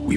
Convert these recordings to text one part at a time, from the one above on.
We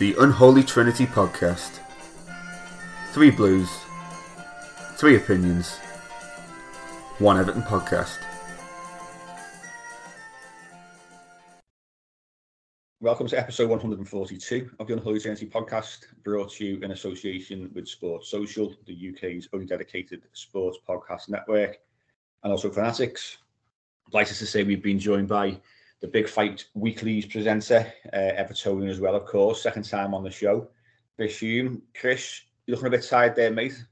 The Unholy Trinity Podcast. Three Blues, Three Opinions, One Everton Podcast. Welcome to episode 142 of the Unholy Trinity Podcast, brought to you in association with Sports Social, the UK's only dedicated sports podcast network, and also Fanatics. I'm delighted to say we've been joined by the Big Fight Weekly's presenter, Evertonian as well, of course, second time on the show, Chris Hume. Chris, you're looking a bit tired there, mate.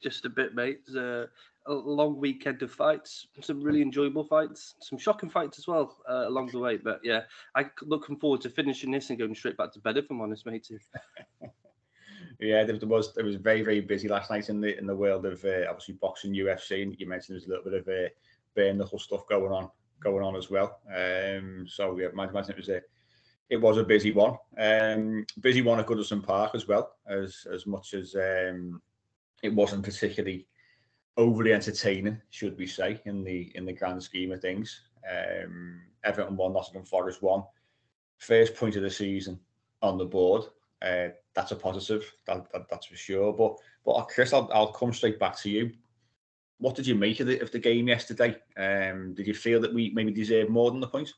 Just a bit, mate. It's a long weekend of fights, some really enjoyable fights, some shocking fights as well along the way. But yeah, I'm looking forward to finishing this and going straight back to bed, if I'm honest, mate. Yeah, it was very, very busy last night in the world of obviously boxing, UFC, and you mentioned there's a little bit of bare knuckle stuff going on as well. So yeah, I imagine it was a busy one. Busy one at Goodison Park as well, as much as it wasn't particularly overly entertaining, should we say, in the grand scheme of things. Everton won, Nottingham Forest won. First point of the season on the board. That's a positive. That's for sure. But Chris, I'll come straight back to you. What did you make of the game yesterday? Did you feel that we maybe deserved more than the points?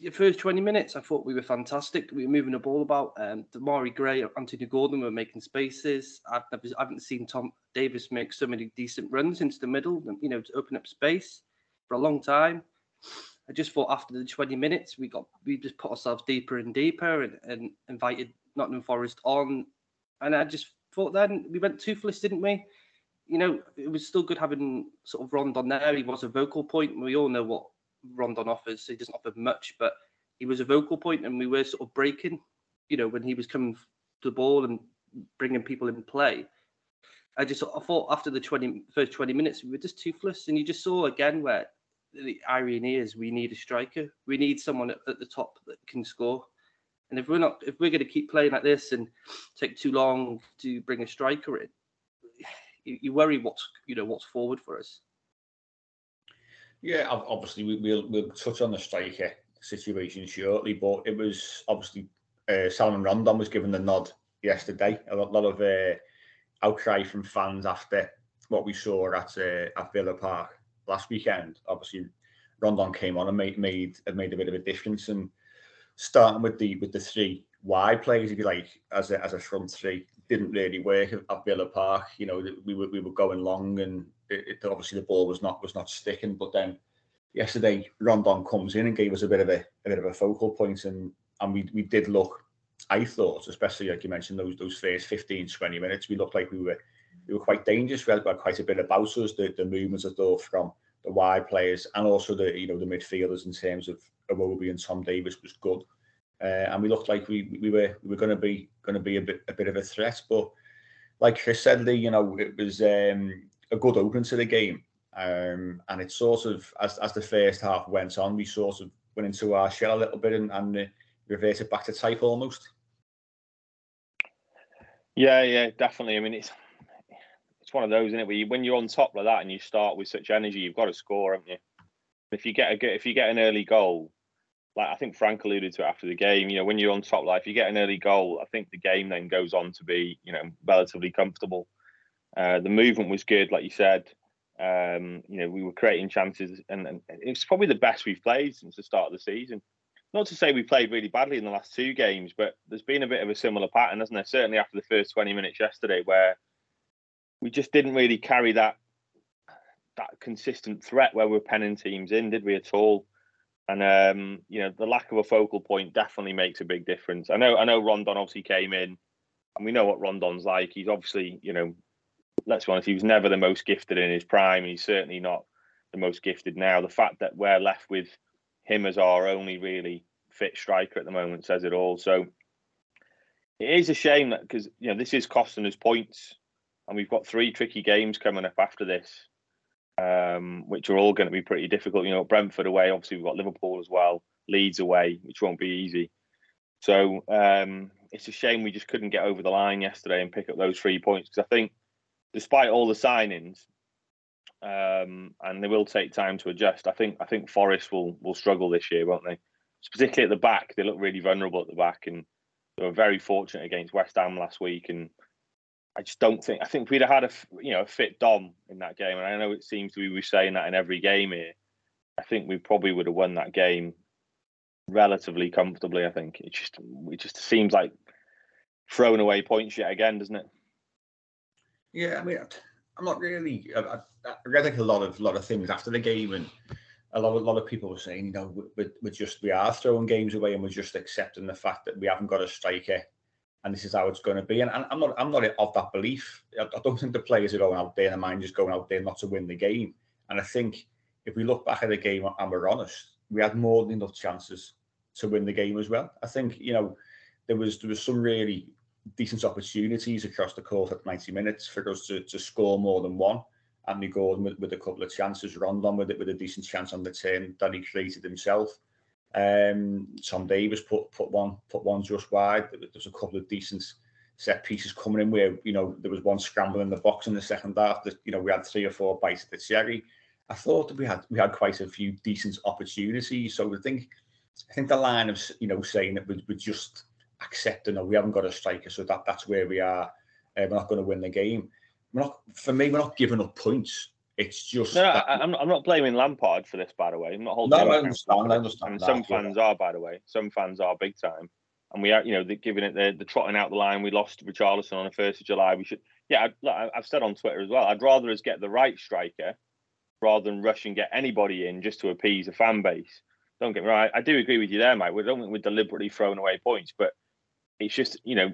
The first 20 minutes, I thought we were fantastic. We were moving the ball about. Demarai Gray, Anthony Gordon were making spaces. I haven't seen Tom Davis make so many decent runs into the middle, you know, to open up space for a long time. I just thought after the 20 minutes, we just put ourselves deeper and deeper and invited Nottingham Forest on. And I just thought then we went toothless, didn't we? You know, it was still good having sort of Rondon there. He was a vocal point. We all know what Rondon offers. He doesn't offer much, but he was a vocal point, and we were sort of breaking, you know, when he was coming to the ball and bringing people in play. I thought after the first 20 minutes, we were just toothless. And you just saw again where the irony is we need a striker. We need someone at the top that can score. And if we're going to keep playing like this and take too long to bring a striker in, you worry what's forward for us. Yeah, obviously we'll touch on the striker situation shortly, but it was obviously Salomon Rondon was given the nod yesterday. A lot of outcry from fans after what we saw at Villa Park last weekend. Obviously, Rondon came on and made a bit of a difference. And starting with the three wide players, if you like, as a front three, didn't really work at Villa Park. You know, we were going long, and it obviously the ball was not sticking. But then yesterday, Rondon comes in and gave us a bit of a focal point, and we did look. I thought, especially like you mentioned, those first 15, 20 minutes, we looked like we were quite dangerous. We had quite a bit about us. The movements, I thought, from the wide players and also the midfielders in terms of Iwobi and Tom Davis was good. And we looked like we were going to be a bit of a threat, but like Chris said, Lee, you know, it was a good opening to the game, and it sort of as the first half went on, we sort of went into our shell a little bit and reverted back to type almost. Yeah, definitely. I mean, it's one of those, isn't it? When you're on top like that and you start with such energy, you've got to score, haven't you? If you get an early goal. Like I think Frank alluded to it after the game, you know, when you're on top, like if you get an early goal, I think the game then goes on to be, you know, relatively comfortable. The movement was good, like you said. You know, we were creating chances, and it's probably the best we've played since the start of the season. Not to say we played really badly in the last two games, but there's been a bit of a similar pattern, hasn't there? Certainly after the first 20 minutes yesterday, where we just didn't really carry that consistent threat where we're penning teams in, did we, at all? And you know, the lack of a focal point definitely makes a big difference. I know Rondon obviously came in, and we know what Rondon's like. He's obviously, you know, let's be honest, he was never the most gifted in his prime. He's certainly not the most gifted now. The fact that we're left with him as our only really fit striker at the moment says it all. So it is a shame that, because, you know, this is costing us points, and we've got three tricky games coming up after this, which are all going to be pretty difficult. You know, Brentford away, obviously we've got Liverpool as well, Leeds away, which won't be easy. So it's a shame we just couldn't get over the line yesterday and pick up those 3 points, because I think despite all the signings, and they will take time to adjust, I think Forest will struggle this year, won't they? Particularly at the back, they look really vulnerable at the back, and they were very fortunate against West Ham last week. And I think we'd have had a fit Dom in that game, and I know it seems to be we're saying that in every game here. I think we probably would have won that game relatively comfortably. I think it just seems like throwing away points yet again, doesn't it? Yeah, I mean, I'm not really. I read like a lot of things after the game, and a lot of people were saying, you know, we are throwing games away, and we're just accepting the fact that we haven't got a striker, and this is how it's going to be. And I'm not of that belief. I don't think the players are going out there and their mind is going out there not to win the game. And I think if we look back at the game and we're honest, we had more than enough chances to win the game as well. I think, you know, there was some really decent opportunities across the course at 90 minutes for us to score more than one. Anthony Gordon with a couple of chances, Rondon with a decent chance on the turn that he created himself. Tom Davis put one just wide. There was a couple of decent set pieces coming in where, you know, there was one scramble in the box in the second half that, you know, we had 3 or 4 bites at the cherry. I thought that we had quite a few decent opportunities. So I think the line of, you know, saying that we just accepting that we haven't got a striker, so that's where we are. We're not going to win the game. We're not giving up points. It's just. I'm not blaming Lampard for this, by the way. I'm not holding. No, I understand. And that, some fans are, by the way. Some fans are big time, and we are. You know, giving it the trotting out the line. We lost Richarlison on the 1st of July. We should. Yeah, I've said on Twitter as well. I'd rather us get the right striker rather than rush and get anybody in just to appease a fan base. Don't get me wrong. I do agree with you there, mate. We don't think we're deliberately throwing away points, but it's just, you know,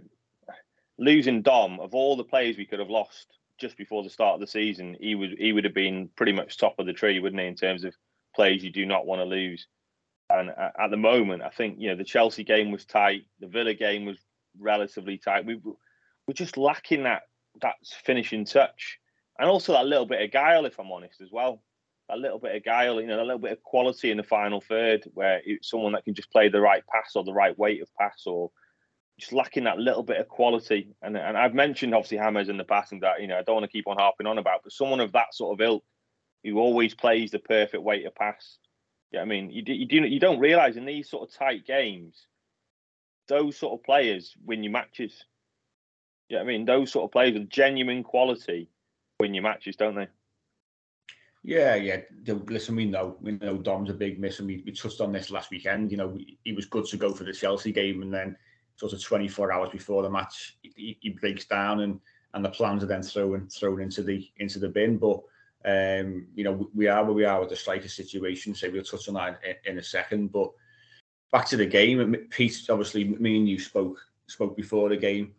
losing Dom, of all the players we could have lost just before the start of the season, he would have been pretty much top of the tree, wouldn't he, in terms of players you do not want to lose. And at the moment, I think, you know, the Chelsea game was tight. The Villa game was relatively tight. We're just lacking that finishing touch. And also that little bit of guile, if I'm honest, as well. That little bit of guile, you know, a little bit of quality in the final third where it's someone that can just play the right pass or the right weight of pass, or just lacking that little bit of quality. And I've mentioned, obviously, Hammers in the past, and that, you know, I don't want to keep on harping on about, but someone of that sort of ilk who always plays the perfect way to pass. Yeah, I mean, you don't realise in these sort of tight games, those sort of players win your matches. Yeah, I mean, those sort of players with genuine quality win your matches, don't they? Yeah. Listen, we know Dom's a big miss, and we touched on this last weekend. You know, he was good to go for the Chelsea game, and then sort of 24 hours before the match, he breaks down, and the plans are then thrown into the bin. But you know, we are where we are with the striker situation. So we'll touch on that in a second. But back to the game, Pete. Obviously, me and you spoke before the game,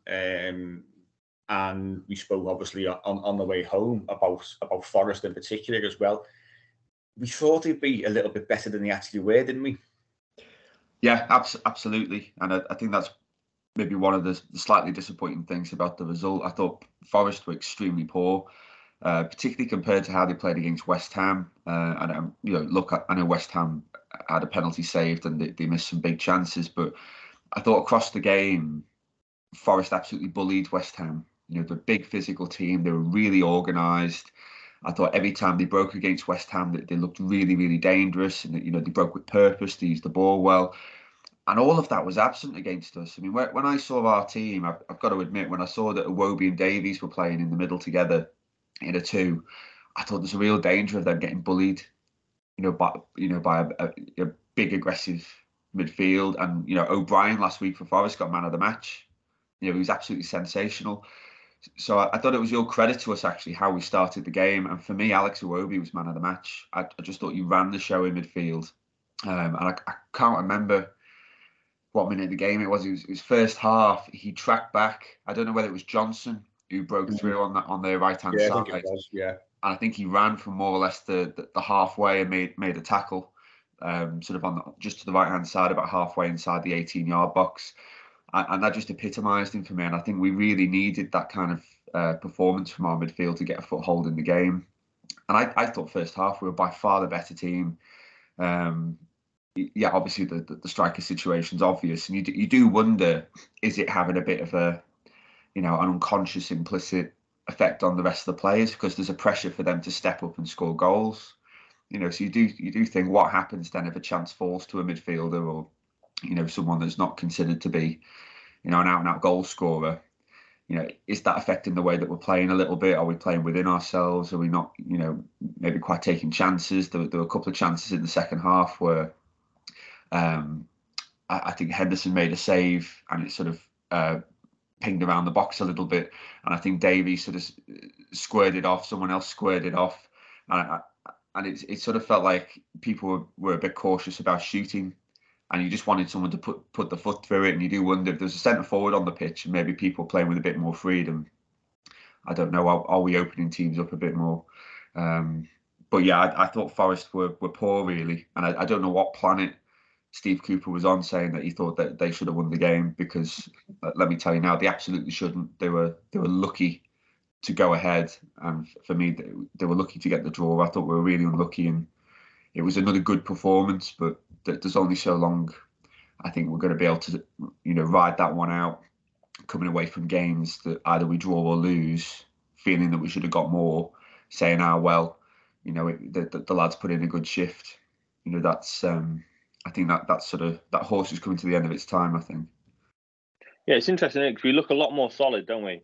and we spoke obviously on the way home about Forest in particular as well. We thought he'd be a little bit better than he actually were, didn't we? Yeah, absolutely, and I think that's maybe one of the slightly disappointing things about the result. I thought Forest were extremely poor, particularly compared to how they played against West Ham. And you know, look, I know West Ham had a penalty saved and they missed some big chances, but I thought across the game, Forest absolutely bullied West Ham. You know, they're a big physical team. They were really organised. I thought every time they broke against West Ham, they looked really, really dangerous, and you know, they broke with purpose. They used the ball well, and all of that was absent against us. I mean, when I saw our team, I've got to admit, when I saw that Iwobi and Davies were playing in the middle together in a two, I thought there's a real danger of them getting bullied, by a big aggressive midfield. And O'Brien last week for Forest got man of the match. He was absolutely sensational. So I thought it was real credit to us actually how we started the game. And for me, Alex Iwobi was man of the match. I just thought you ran the show in midfield. And I can't remember what minute of the game it was. It was first half. He tracked back. I don't know whether it was Johnson who broke through on their right hand side. I think it was, yeah. And I think he ran from more or less the halfway and made a tackle, sort of on just to the right hand side, about halfway inside the 18-yard box. And that just epitomised him for me. And I think we really needed that kind of performance from our midfield to get a foothold in the game. And I thought first half we were by far the better team. Obviously the striker situation's obvious. And you do wonder, is it having a bit of a, an unconscious implicit effect on the rest of the players? Because there's a pressure for them to step up and score goals. So you do think, what happens then if a chance falls to a midfielder or someone that's not considered to be, an out-and-out goal scorer? Is that affecting the way that we're playing a little bit? Are we playing within ourselves? Are we not, maybe quite taking chances? There were a couple of chances in the second half where I think Henderson made a save and it sort of pinged around the box a little bit. And I think Davies sort of squared it off. Someone else squared it off. And it sort of felt like people were a bit cautious about shooting. And you just wanted someone to put the foot through it. And you do wonder if there's a centre forward on the pitch and maybe people playing with a bit more freedom. I don't know. Are we opening teams up a bit more? But I thought Forest were poor, really. And I don't know what planet Steve Cooper was on saying that he thought that they should have won the game, because let me tell you now, they absolutely shouldn't. They were lucky to go ahead. And for me, they were lucky to get the draw. I thought we were really unlucky, and it was another good performance, but there's only so long I think we're going to be able to, ride that one out, coming away from games that either we draw or lose, feeling that we should have got more, saying, the lads put in a good shift. That's, I think that's sort of, that horse is coming to the end of its time, I think. Yeah, it's interesting because we look a lot more solid, don't we?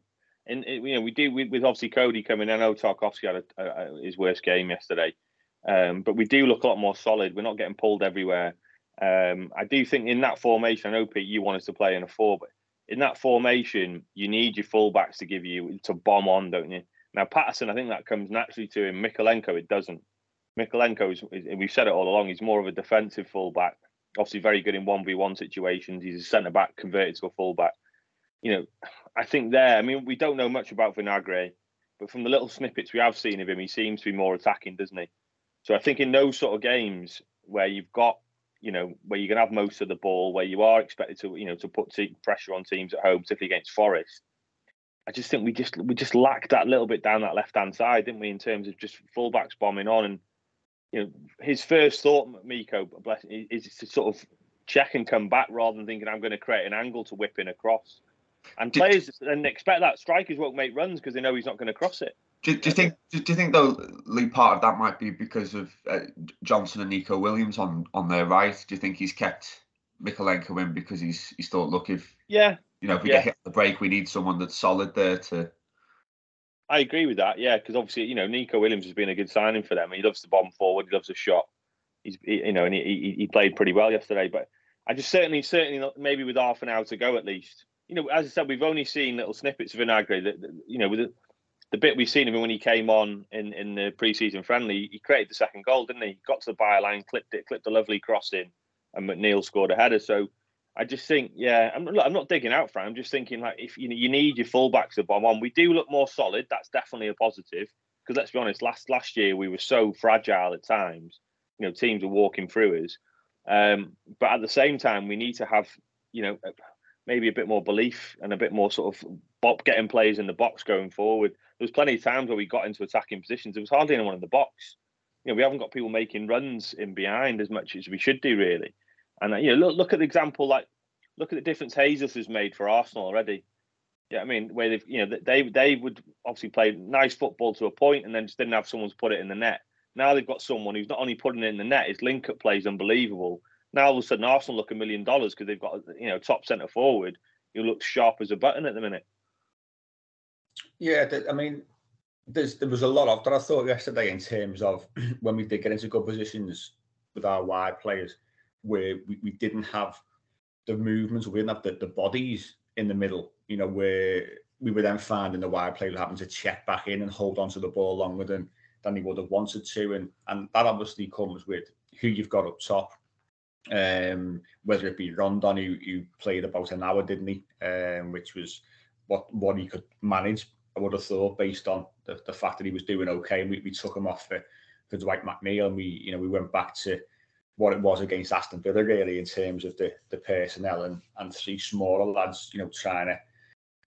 And, we do, with obviously Cody coming in. I know Tarkowski had his worst game yesterday. But we do look a lot more solid. We're not getting pulled everywhere. I do think in that formation, I know, Pete, you want us to play in a 4, but in that formation, you need your fullbacks to bomb on, don't you? Now, Patterson, I think that comes naturally to him. Mykolenko, it doesn't. Mykolenko, we've said it all along, he's more of a defensive fullback. Obviously very good in 1v1 situations. He's a centre-back converted to a fullback. I think we don't know much about Vinagre, but from the little snippets we have seen of him, he seems to be more attacking, doesn't he? So I think in those sort of games where you've got, where you're going to have most of the ball, where you are expected to, to put pressure on teams at home, particularly against Forest, I just think we just lacked that little bit down that left-hand side, didn't we, in terms of just fullbacks bombing on. And, his first thought, Miko, bless him, is to sort of check and come back rather than thinking, I'm going to create an angle to whip in across. And players then expect that. Strikers won't make runs because they know he's not going to cross it. Do you think though, Lee, part of that might be because of Johnson and Nico Williams on their right? Do you think he's kept Mykolenko in because he's thought, look, if we get hit on the break, we need someone that's solid there to... I agree with that, yeah, because obviously, Nico Williams has been a good signing for them. He loves to bomb forward, he loves a shot. He played pretty well yesterday, but I just certainly not, maybe with half an hour to go at least. As I said, we've only seen little snippets of Vinagre The bit we've seen of him when he came on in the pre-season friendly, he created the second goal, didn't he? He got to the byline, clipped a lovely cross in, and McNeil scored a header. So I just think, I'm not digging out Frank. I'm just thinking, like, if you need your fullbacks to bomb on, we do look more solid. That's definitely a positive, because let's be honest, last year we were so fragile at times. Teams were walking through us, but at the same time, we need to have maybe a bit more belief and a bit more sort of getting players in the box going forward. There was plenty of times where we got into attacking positions. There was hardly anyone in the box. We haven't got people making runs in behind as much as we should do, really. And look at the example, look at the difference Hazels has made for Arsenal already. Yeah, I mean, where they've they would obviously play nice football to a point and then just didn't have someone to put it in the net. Now they've got someone who's not only putting it in the net, his link-up play is unbelievable. Now all of a sudden Arsenal look $1 million because they've got top centre forward who looks sharp as a button at the minute. Yeah, I mean, there was a lot of that I thought yesterday in terms of when we did get into good positions with our wide players, where we didn't have the movements, we didn't have the bodies in the middle, you know, where we were then finding the wide player having to check back in and hold on to the ball longer than he would have wanted to. And that obviously comes with who you've got up top, whether it be Rondon, who played about an hour, didn't he? Which was what he could manage, I would have thought, based on the fact that he was doing okay. And we took him off for Dwight McNeil, and we went back to what it was against Aston Villa, really, in terms of the personnel and three smaller lads, you know, trying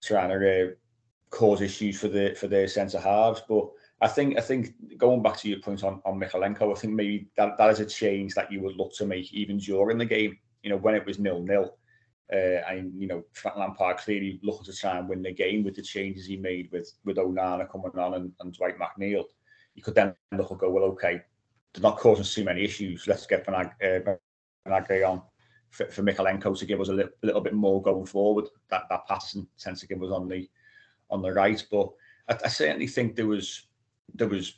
to cause issues for their centre halves. But I think going back to your point on Mykolenko, I think maybe that is a change that you would look to make even during the game. You know, when it was 0-0, and you know, Frank Lampard clearly looking to try and win the game with the changes he made with Onana coming on and Dwight McNeil, you could then look and go, well, okay, they're not causing too many issues. Let's get Demarai Gray on for Mykolenko to give us a little bit more going forward. That passing tends to give us on the right, but I certainly think there was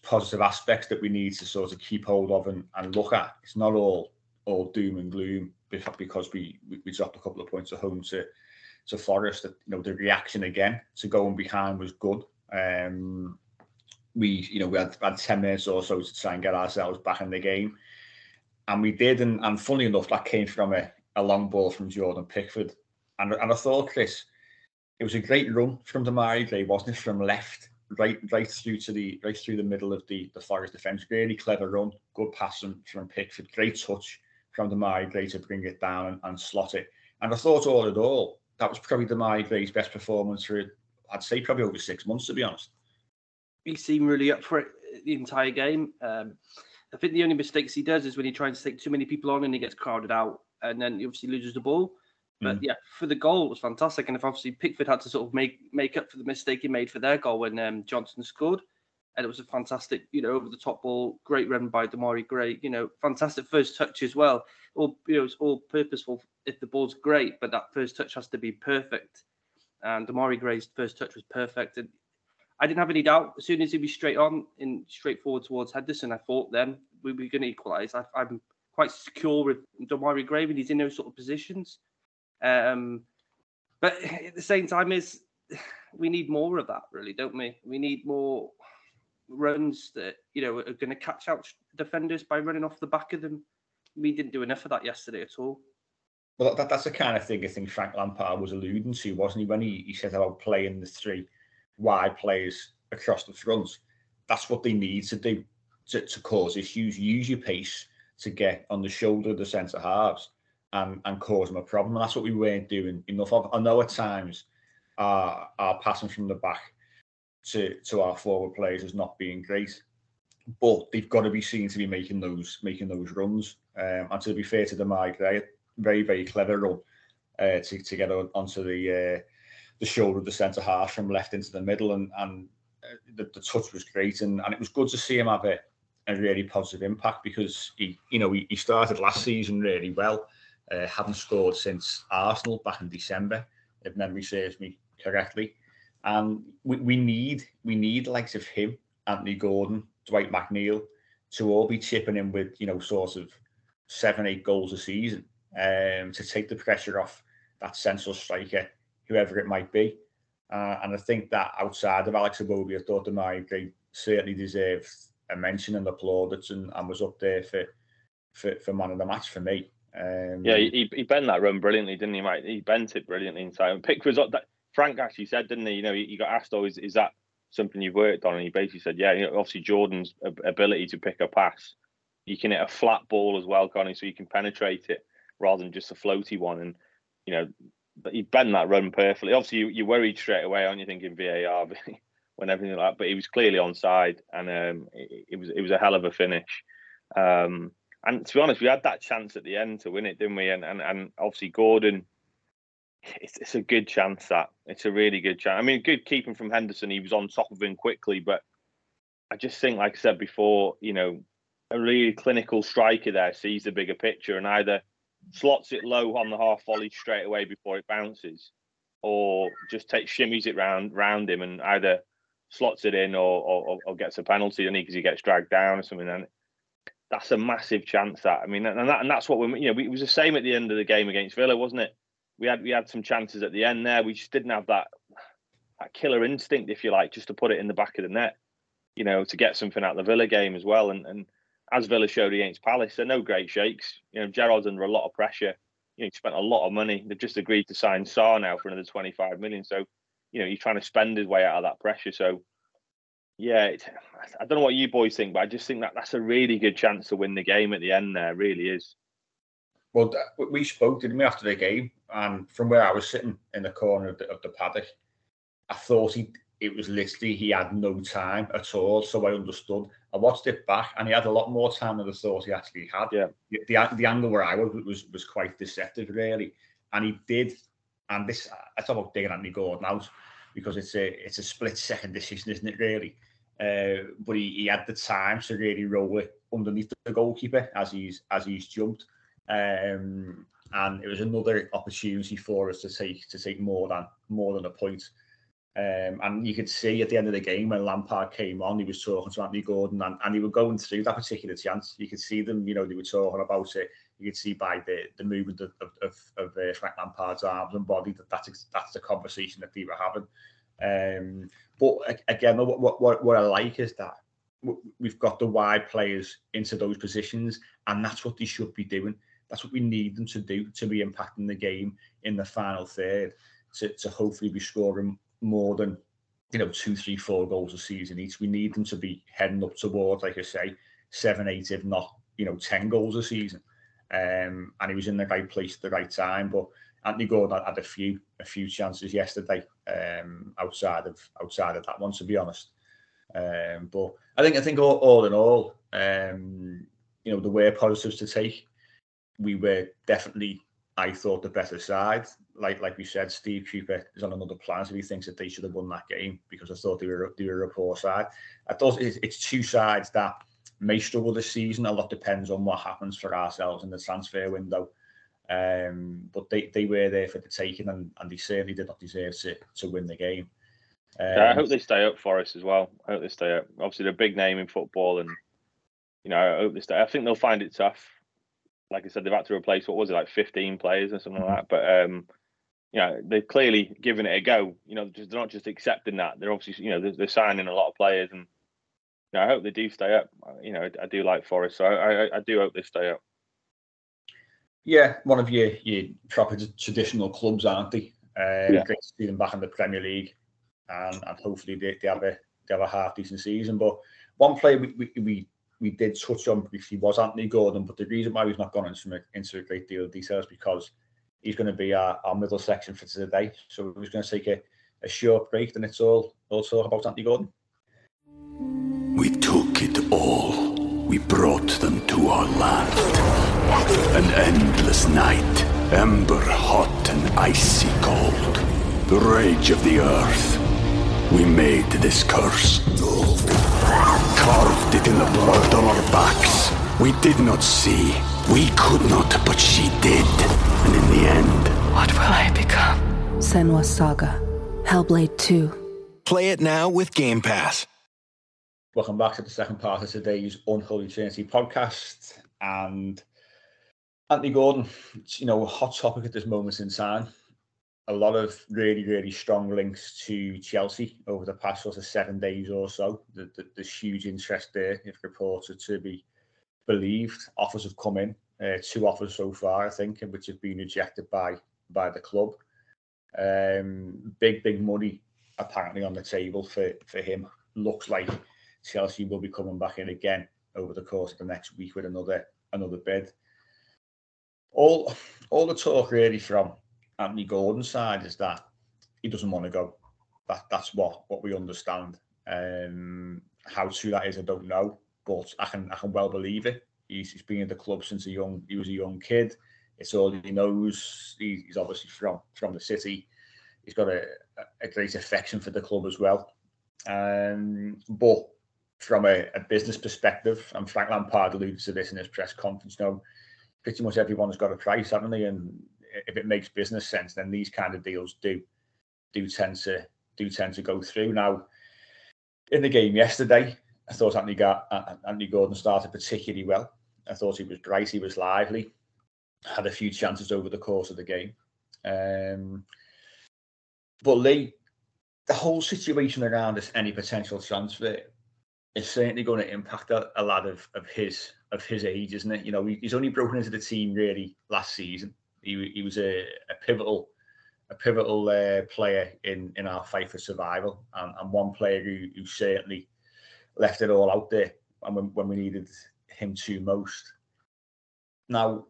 positive aspects that we need to sort of keep hold of and look at. It's not all doom and gloom because we dropped a couple of points at home to Forest. That, you know, the reaction again to going behind was good. We had 10 minutes or so to try and get ourselves back in the game, and we did. And funnily enough, that came from a long ball from Jordan Pickford. And I thought, Chris, it was a great run from Demarai Gray, wasn't it? From left, right through the middle of the Forest defence. Really clever run, good pass from Pickford, great touch from Demarai Gray to bring it down and slot it. And I thought, all in all, that was probably Demarai Gray's best performance for, I'd say, probably over 6 months, to be honest. He seemed really up for it the entire game. I think the only mistakes he does is when he tries to take too many people on and he gets crowded out, and then he obviously loses the ball. But yeah, for the goal, it was fantastic. And if obviously Pickford had to sort of make up for the mistake he made for their goal when Johnson scored. And it was a fantastic, you know, over-the-top ball. Great run by Demarai Gray. You know, fantastic first touch as well. All, you know, it's all purposeful if the ball's great, but that first touch has to be perfect. And Demarai Gray's first touch was perfect. And I didn't have any doubt. As soon as he was straight on and straight forward towards Henderson, I thought then we were going to equalise. I'm quite secure with Demarai Gray when he's in those sort of positions. But at the same time, we need more of that, really, don't we? We need more runs that, you know, are going to catch out defenders by running off the back of them. We didn't do enough of that yesterday at all. Well, that's the kind of thing I think Frank Lampard was alluding to, wasn't he? When he said about playing the three wide players across the front, that's what they need to do to cause issues. Use your pace to get on the shoulder of the centre halves and cause them a problem. And that's what we weren't doing enough of. I know at times our passing from the back to our forward players is not being great, but they've got to be seen to be making those runs. And to be fair to Demarai Gray, very, very clever run to get onto the shoulder of the centre half from left into the middle, and the touch was great, and it was good to see him have a really positive impact, because he started last season really well. Haven't scored since Arsenal back in December, if memory serves me correctly. And we need likes of him, Anthony Gordon, Dwight McNeil, to all be chipping in with, you know, sort of 7-8 goals a season, to take the pressure off that central striker, whoever it might be. And I think that outside of Alex Iwobi, I thought Demarai Gray certainly deserved a mention and applauded and was up there for man of the match for me. Yeah, he bent that run brilliantly, didn't he, mate? He bent it brilliantly inside. Pickford's up. That Frank actually said, didn't he? You know, he got asked, "Oh, is that something you've worked on?" And he basically said, "Yeah." You know, obviously, Jordan's ability to pick a pass, he can hit a flat ball as well, can't he? So you can penetrate it rather than just a floaty one. And you know, he bent that run perfectly. Obviously, you worried straight away, aren't you, thinking VAR when everything like that? But he was clearly onside, and it was a hell of a finish. And to be honest, we had that chance at the end to win it, didn't we? And obviously Gordon, it's a good chance that. It's a really good chance. I mean, good keeping from Henderson. He was on top of him quickly, but I just think, like I said before, you know, a really clinical striker there sees the bigger picture and either slots it low on the half volley straight away before it bounces, or just shimmies it round him and either slots it in or gets a penalty, and because he gets dragged down or something, then that's a massive chance. That I mean, and that's what we, you know, it was the same at the end of the game against Villa, wasn't it? We had some chances at the end there. We just didn't have that killer instinct, if you like, just to put it in the back of the net, you know, to get something out of the Villa game as well. And as Villa showed against Palace, they're no great shakes. You know, Gerrard's under a lot of pressure. You know, he spent a lot of money. They've just agreed to sign Sarr now for another 25 million. So, you know, he's trying to spend his way out of that pressure. So, yeah, I don't know what you boys think, but I just think that that's a really good chance to win the game at the end there, really is. Well, we spoke, didn't we, after the game? And from where I was sitting in the corner of the paddock, I thought it was literally, he had no time at all. So I understood. I watched it back and he had a lot more time than I thought he actually had. Yeah. The angle where I was quite deceptive, really. And he did. And this, I talk about digging Anthony Gordon out because it's a split-second decision, isn't it, really? But he had the time to really roll it underneath the goalkeeper as he's jumped. And it was another opportunity for us to take more than a point. And you could see at the end of the game when Lampard came on, he was talking to Anthony Gordon and he were going through that particular chance. You could see them, you know, they were talking about it. You could see by the movement of Frank Lampard's arms and body that that's the conversation that they were having. But again, what I like is that we've got the wide players into those positions, and that's what they should be doing. That's what we need them to do to be impacting the game in the final third, to hopefully be scoring more than, you know, 2, 3, 4 goals a season each. We need them to be heading up towards, like I say, 7, 8, if not, you know, 10 goals a season. And he was in the right place at the right time. But Anthony Gordon had a few chances yesterday, outside of that one, to be honest. But I think all in all, you know, there were positives to take. We were definitely, I thought, the better side. Like we said, Steve Cooper is on another planet. He thinks that they should have won that game because I thought they were a poor side. I thought it's two sides that may struggle this season. A lot depends on what happens for ourselves in the transfer window. But they were there for the taking, and they certainly did not deserve to win the game. I hope they stay up for us as well. I hope they stay up. Obviously, they're a big name in football, and, you know, I hope they stay. I think they'll find it tough. Like I said, they've had to replace, what was it, like 15 players or something like that. But, you know, they've clearly given it a go. You know, they're not just accepting that. They're obviously, you know, they're signing a lot of players. And, you know, I hope they do stay up. You know, I do like Forest, so I do hope they stay up. Yeah, one of your proper traditional clubs, aren't they? Great to see them back in the Premier League. And hopefully they have a half-decent season. But one player we did touch on briefly was Anthony Gordon, but the reason why we've not gone into a great deal of detail is because he's going to be our middle section for today. So we're just going to take a short break, and it's all talk about Anthony Gordon. We took it all. We brought them to our land. An endless night, ember hot and icy cold. The rage of the earth. We made this curse. Carved it in the blood on our backs. We did not see. We could not, but she did. And in the end, what will I become? Senwa Saga. Hellblade 2. Play it now with Game Pass. Welcome back to the second part of today's Unholy Trinity podcast. And Anthony Gordon, it's, you know, a hot topic at this moment in time. A lot of really, really strong links to Chelsea over the past sort of 7 days or so. There's huge interest there, if reported to be believed. Offers have come in, 2 offers so far, I think, which have been rejected by the club. Big money apparently on the table for him. Looks like Chelsea will be coming back in again over the course of the next week with another bid. All the talk really from Anthony Gordon's side is that he doesn't want to go. That's what we understand. How true that is, I don't know, but I can well believe it. He's been at the club since he was a young kid. It's all he knows. He's obviously from the city. He's got a great affection for the club as well. But from a business perspective, and Frank Lampard alluded to this in his press conference, you know, pretty much everyone's got a price, haven't they? And if it makes business sense, then these kind of deals do tend to go through. Now, in the game yesterday, I thought Anthony Gordon started particularly well. I thought he was bright, he was lively, had a few chances over the course of the game. But Lee, the whole situation around us, any potential transfer, is certainly going to impact a lad of his age, isn't it? You know, he's only broken into the team really last season. He was a pivotal player in our fight for survival, and one player who certainly left it all out there, and when we needed him to most. Now,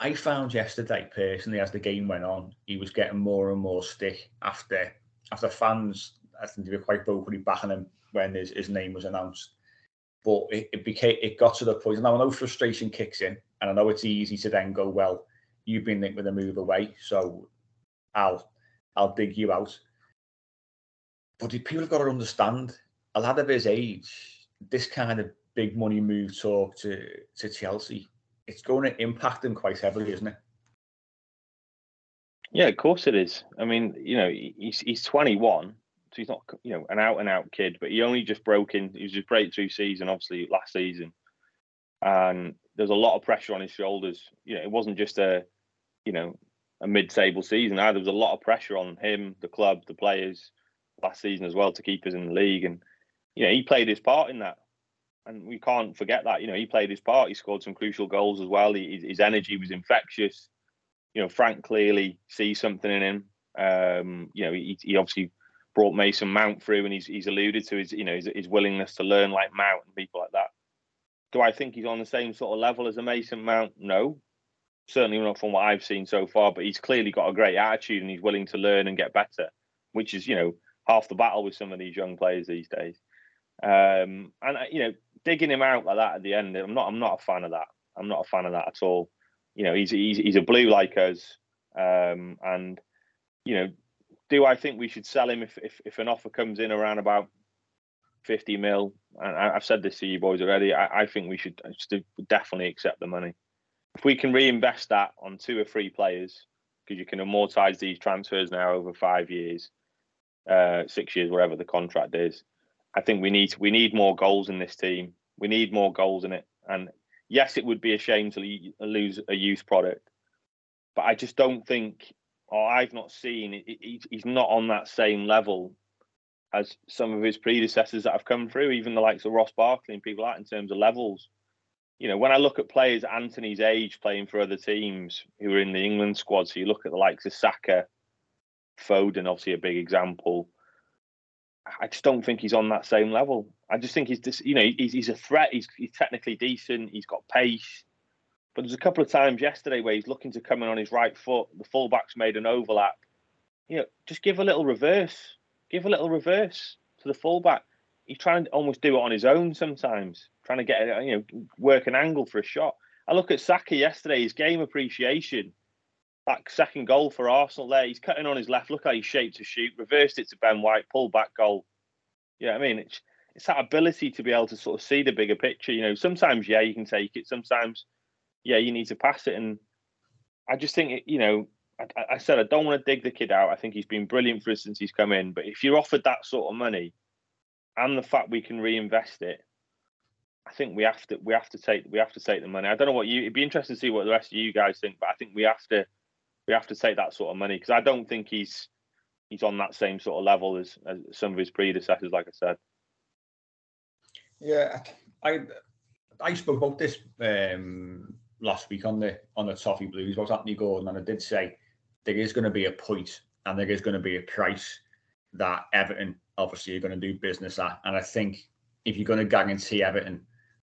I found yesterday personally, as the game went on, he was getting more and more stick after fans. I think they were quite vocally backing him when his name was announced. But it got to the point, and I know frustration kicks in, and I know it's easy to then go, well, you've been linked with a move away, so I'll dig you out. But people have got to understand, a lad of his age, this kind of big money move talk to Chelsea, it's going to impact them quite heavily, isn't it? Yeah, of course it is. I mean, you know, he's 21, so he's not, you know, an out-and-out kid, but he only just broke in. He was just breakthrough season, obviously, last season. And there's a lot of pressure on his shoulders. You know, it wasn't just a mid-table season either. There was a lot of pressure on him, the club, the players last season as well to keep us in the league. And, you know, he played his part in that. And we can't forget that. You know, he played his part. He scored some crucial goals as well. His energy was infectious. You know, Frank clearly sees something in him. You know, he obviously brought Mason Mount through, and he's alluded to his willingness to learn like Mount and people like that. Do I think he's on the same sort of level as a Mason Mount? No, certainly not from what I've seen so far. But he's clearly got a great attitude, and he's willing to learn and get better, which is, you know, half the battle with some of these young players these days. And you know, digging him out like that at the end, I'm not a fan of that. I'm not a fan of that at all. You know, he's a blue like us, and you know, do I think we should sell him if an offer comes in around about 50 mil? And I've said this to you boys already. I think we should definitely accept the money. If we can reinvest that on 2 or 3 players, because you can amortise these transfers now over 5 years, 6 years, wherever the contract is. I think we need more goals in this team. We need more goals in it. And yes, it would be a shame to lose a youth product, but I just don't think, or I've not seen, he's not on that same level as some of his predecessors that have come through, even the likes of Ross Barkley and people like that, in terms of levels. You know, when I look at players Anthony's age playing for other teams who are in the England squad, so you look at the likes of Saka, Foden, obviously a big example, I just don't think he's on that same level. I just think he's a threat. He's technically decent. He's got pace. But there's a couple of times yesterday where he's looking to come in on his right foot. The fullback's made an overlap. You know, just give a little reverse. Give a little reverse to the fullback. He's trying to almost do it on his own sometimes, trying to get, you know, work an angle for a shot. I look at Saka yesterday, his game appreciation, that second goal for Arsenal there. He's cutting on his left. Look how he's shaped to shoot. Reversed it to Ben White. Pull back goal. You know what I mean? It's that ability to be able to sort of see the bigger picture. You know, sometimes, yeah, you can take it. Sometimes, yeah, you need to pass it. And I just think, you know, I said I don't want to dig the kid out. I think he's been brilliant for us since he's come in. But if you're offered that sort of money and the fact we can reinvest it, I think we have to take the money. I don't know what you. It'd be interesting to see what the rest of you guys think. But I think we have to take that sort of money, because I don't think he's on that same sort of level as some of his predecessors. Like I said. Yeah, I spoke about this last week on the Toffee Blues about Anthony Gordon, and I did say there is going to be a point and there is going to be a price that Everton obviously are going to do business at. And I think if you're going to guarantee Everton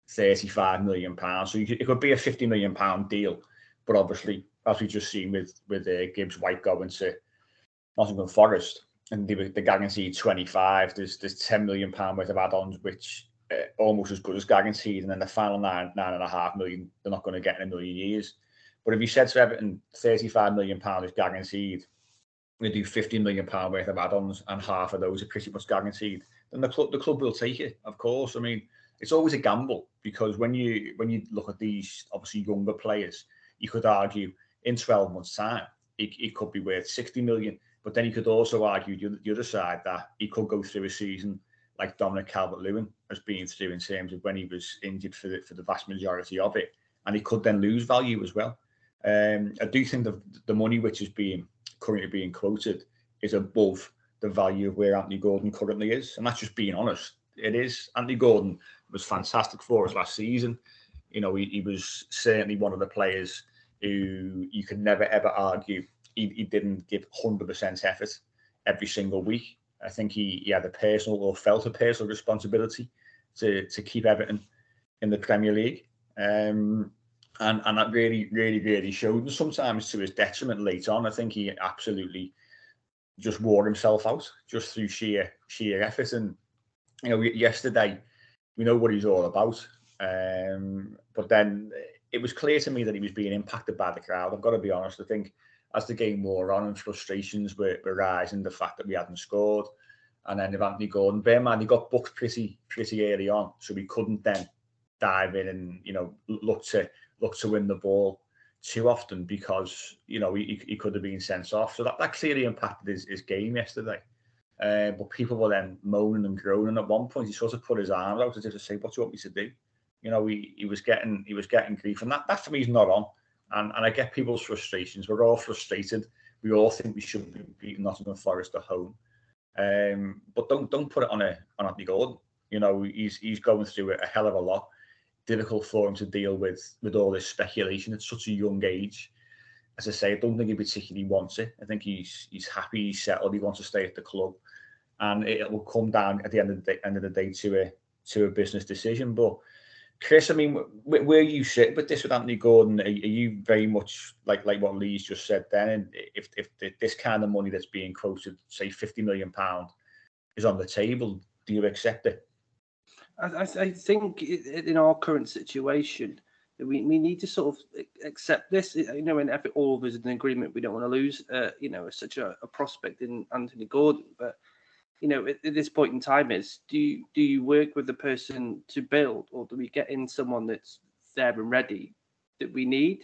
£35 million, so it could be a £50 million deal, but obviously, as we've just seen with Gibbs White going to Nottingham Forest, and they guaranteed 25. There's £10 million worth of add-ons, which almost as good as guaranteed, and then the final £9.5 million they're not going to get in a million years. But if you said to Everton £35 million is guaranteed, they do £15 million worth of add-ons, and half of those are pretty much guaranteed, then the club will take it, of course. I mean, it's always a gamble, because when you look at these obviously younger players, you could argue in 12 months' time, it could be worth £60 million. But then you could also argue the other side that he could go through a season like Dominic Calvert-Lewin has been through in terms of when he was injured for the vast majority of it, and he could then lose value as well. I do think the money which is currently being quoted is above the value of where Anthony Gordon currently is, and that's just being honest. It is. Anthony Gordon was fantastic for us last season. You know, he was certainly one of the players who you could never ever argue he didn't give 100% effort every single week. I think he had a personal, or felt a personal, responsibility to keep Everton in the Premier League. And that really, really, really showed. And sometimes to his detriment late on, I think he absolutely just wore himself out just through sheer effort. And, you know, yesterday, we know what he's all about. But then it was clear to me that he was being impacted by the crowd. I've got to be honest. I think as the game wore on and frustrations were rising, the fact that we hadn't scored, and then with Anthony Gordon, bear in mind, he got booked pretty early on, so we couldn't then dive in and, you know, look to win the ball too often, because, you know, he could have been sent off. So that clearly impacted his game yesterday. But people were then moaning and groaning. At one point, he sort of put his arms out as if to say, "What do you want me to do?" You know, he was getting grief, and that for me is not on. And I get people's frustrations. We're all frustrated. We all think we should be beating Nottingham Forest at home. But don't put it on Anthony Gordon. You know, he's going through a hell of a lot. Difficult for him to deal with all this speculation at such a young age. As I say, I don't think he particularly wants it. I think he's happy, he's settled, he wants to stay at the club, and it will come down at the end of the day to a business decision. But Chris, I mean, where you sit with this with Anthony Gordon, are you very much like what Lee's just said then? And if this kind of money that's being quoted, say £50 million, is on the table, do you accept it? I think in our current situation, we need to sort of accept this. You know, and all of us in agreement, we don't want to lose, you know, such a prospect in Anthony Gordon. But, you know, at this point in time, is do you work with the person to build, or do we get in someone that's there and ready that we need?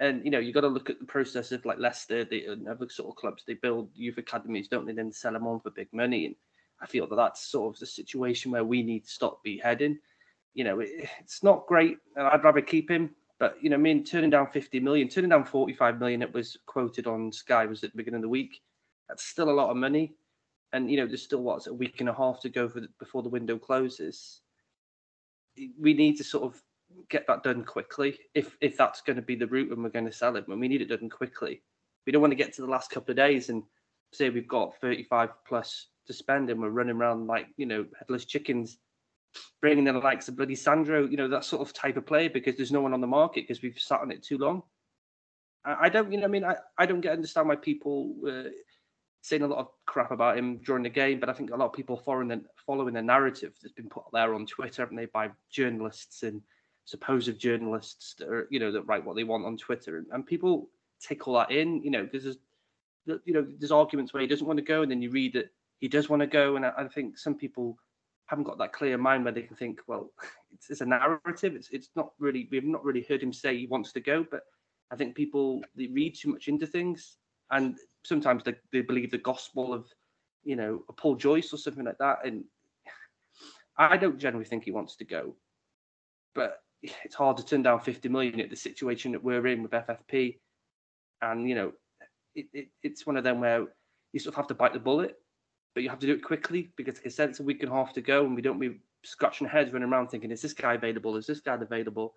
And, you know, you've got to look at the process of, like, Leicester and other sort of clubs. They build youth academies, don't they? Then sell them on for big money. And I feel that that's sort of the situation where we need to stop beheading. You know, it's not great, and I'd rather keep him. But, you know, I mean, turning down 50 million, turning down 45 million, it was quoted on Sky, was at the beginning of the week. That's still a lot of money. And, you know, there's still, a week and a half to go before the window closes. We need to sort of get that done quickly if that's going to be the route and we're going to sell it. But we need it done quickly. We don't want to get to the last couple of days and say we've got 35 plus to spend and we're running around like, you know, headless chickens, bringing in the likes of bloody Sandro, you know, that sort of type of player, because there's no one on the market because we've sat on it too long. I don't, you know, I mean, I don't understand why people saying a lot of crap about him during the game, but I think a lot of people following the narrative that's been put there on Twitter, haven't they, by journalists and supposed journalists that are, you know, that write what they want on Twitter, and people take all that in, you know, because there's, you know, there's arguments where he doesn't want to go, and then you read that he does want to go, and I think some people haven't got that clear mind where they can think, well, it's a narrative. It's not really, we've not really heard him say he wants to go, but I think people, they read too much into things, and sometimes they believe the gospel of, you know, a Paul Joyce or something like that. And I don't generally think he wants to go, but it's hard to turn down 50 million at the situation that we're in with FFP. And, you know, it's one of them where you sort of have to bite the bullet, but you have to do it quickly, because like I said, it's a week and a half to go, and we don't be scratching heads, running around thinking, is this guy available? Is this guy available?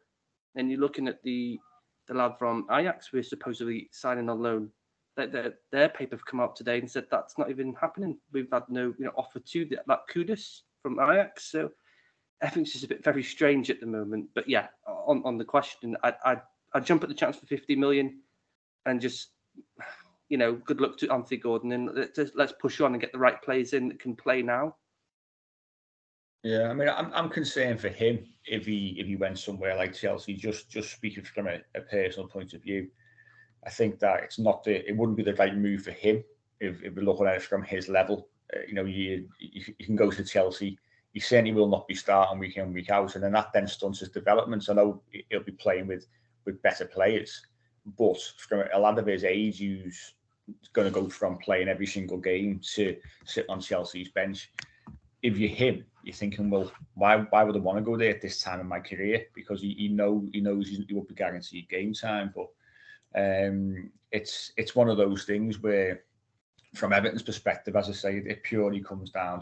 And you're looking at the lad from Ajax, we're supposedly signing on loan. Their paper have come out today and said that's not even happening. We've had no, you know, offer to that Kudus from Ajax. So everything's just a bit very strange at the moment. But yeah, on the question, I jump at the chance for 50 million, and just, you know, good luck to Anthony Gordon, and let's push on and get the right players in that can play now. Yeah, I mean, I'm concerned for him if he went somewhere like Chelsea. Just speaking from a personal point of view, I think that it's not it wouldn't be the right move for him if we're looking at it from his level. You know, you can go to Chelsea. He certainly will not be starting week in, week out, and then that stunts his development. I know he'll be playing with better players, but from a lad of his age, who's going to go from playing every single game to sit on Chelsea's bench, if you're him, you're thinking, well, why would I want to go there at this time in my career? Because he knows he won't be guaranteed game time. But it's one of those things where, from Everton's perspective, as I say, it purely comes down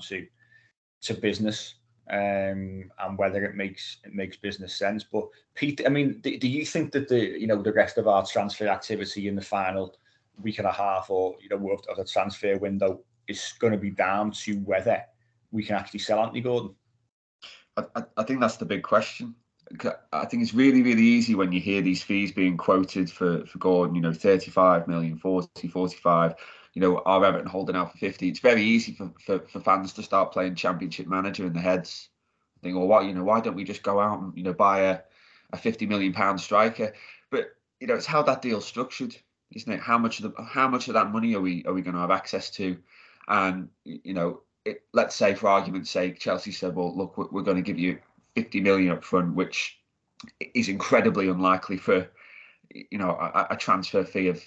to business, and whether it makes business sense. But Pete, I mean, do you think that the rest of our transfer activity in the final week and a half, or of the transfer window, is going to be down to whether we can actually sell Anthony Gordon? I think that's the big question. I think it's really, really easy when you hear these fees being quoted for Gordon, 35 million, 40, 45, our Everton holding out for 50. It's very easy for fans to start playing Championship Manager in their heads. I think, well, why don't we just go out and, buy a £50 million striker? But, it's how that deal's structured, isn't it? How much of that money are we going to have access to? And, let's say, for argument's sake, Chelsea said, well, look, we're going to give you 50 million up front, which is incredibly unlikely for, a transfer fee of,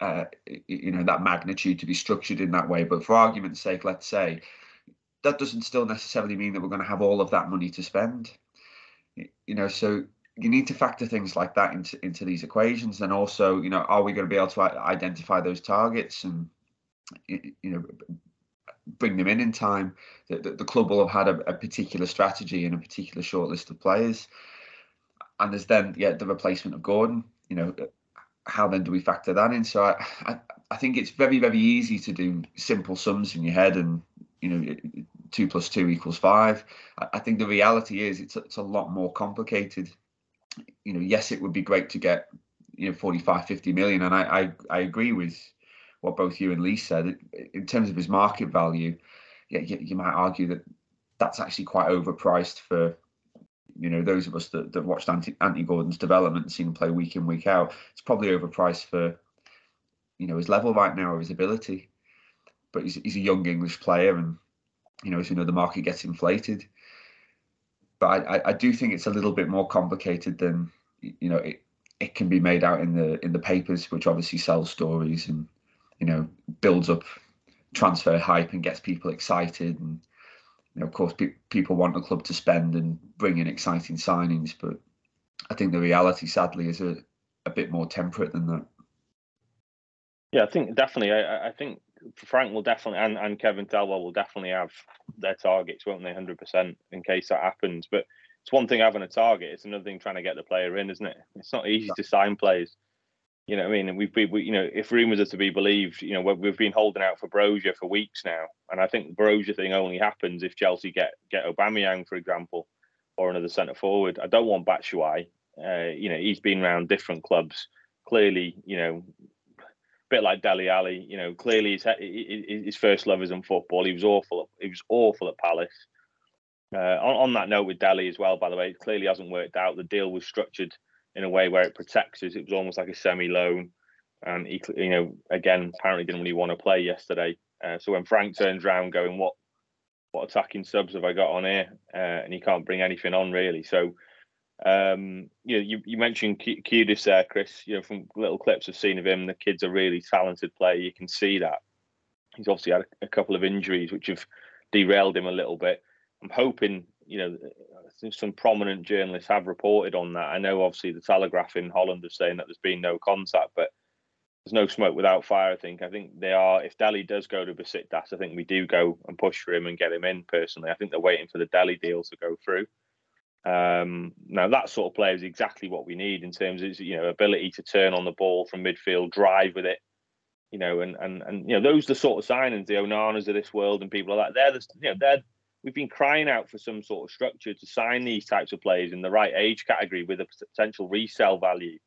that magnitude to be structured in that way. But for argument's sake, let's say, that doesn't still necessarily mean that we're going to have all of that money to spend. So you need to factor things like that into these equations. And also, are we going to be able to identify those targets and, bring them in time? The club will have had a particular strategy and a particular short list of players. And there's then, the replacement of Gordon. How then do we factor that in? So I think it's very, very easy to do simple sums in your head and, 2 + 2 = 5. I think the reality is it's a lot more complicated. Yes, it would be great to get, 45, 50 million. And I agree with what both you and Lee said in terms of his market value. Yeah, you might argue that that's actually quite overpriced for those of us that watched Anthony Gordon's development and seen him play week in, week out. It's probably overpriced for his level right now, or his ability. But he's a young English player, and as we know, the market gets inflated. But I do think it's a little bit more complicated than it can be made out in the papers, which obviously sells stories and builds up transfer hype and gets people excited. And, of course, people want the club to spend and bring in exciting signings. But I think the reality, sadly, is a bit more temperate than that. Yeah, I think definitely. I think Frank will definitely, and Kevin Thelwell will definitely have their targets, won't they, 100%, in case that happens. But it's one thing having a target. It's another thing trying to get the player in, isn't it? It's not easy to sign players. You know what I mean? And if rumours are to be believed, we've been holding out for Broja for weeks now. And I think the Broja thing only happens if Chelsea get Aubameyang, for example, or another centre-forward. I don't want Batshuayi. He's been around different clubs. Clearly, a bit like Dele Alli, clearly his first love is in football. He was awful at Palace. On that note with Dele as well, by the way, it clearly hasn't worked out. The deal was structured in a way where it protects us. It was almost like a semi-loan. And he, again, apparently didn't really want to play yesterday. So when Frank turns around going, what attacking subs have I got on here? And he can't bring anything on, really. So, you mentioned Cudis there, Chris. From little clips I've seen of him, the kid's a really talented player. You can see that. He's obviously had a couple of injuries, which have derailed him a little bit. I'm hoping, some prominent journalists have reported on that. I know, obviously, the Telegraph in Holland is saying that there's been no contact, but there's no smoke without fire, I think. I think they are, if Dele does go to Besiktas, I think we do go and push for him and get him in, personally. I think they're waiting for the Dele deal to go through. Now, that sort of player is exactly what we need in terms of his, ability to turn on the ball from midfield, drive with it, and those are the sort of signings, the Onanas of this world and people like that. We've been crying out for some sort of structure to sign these types of players in the right age category with a potential resale value.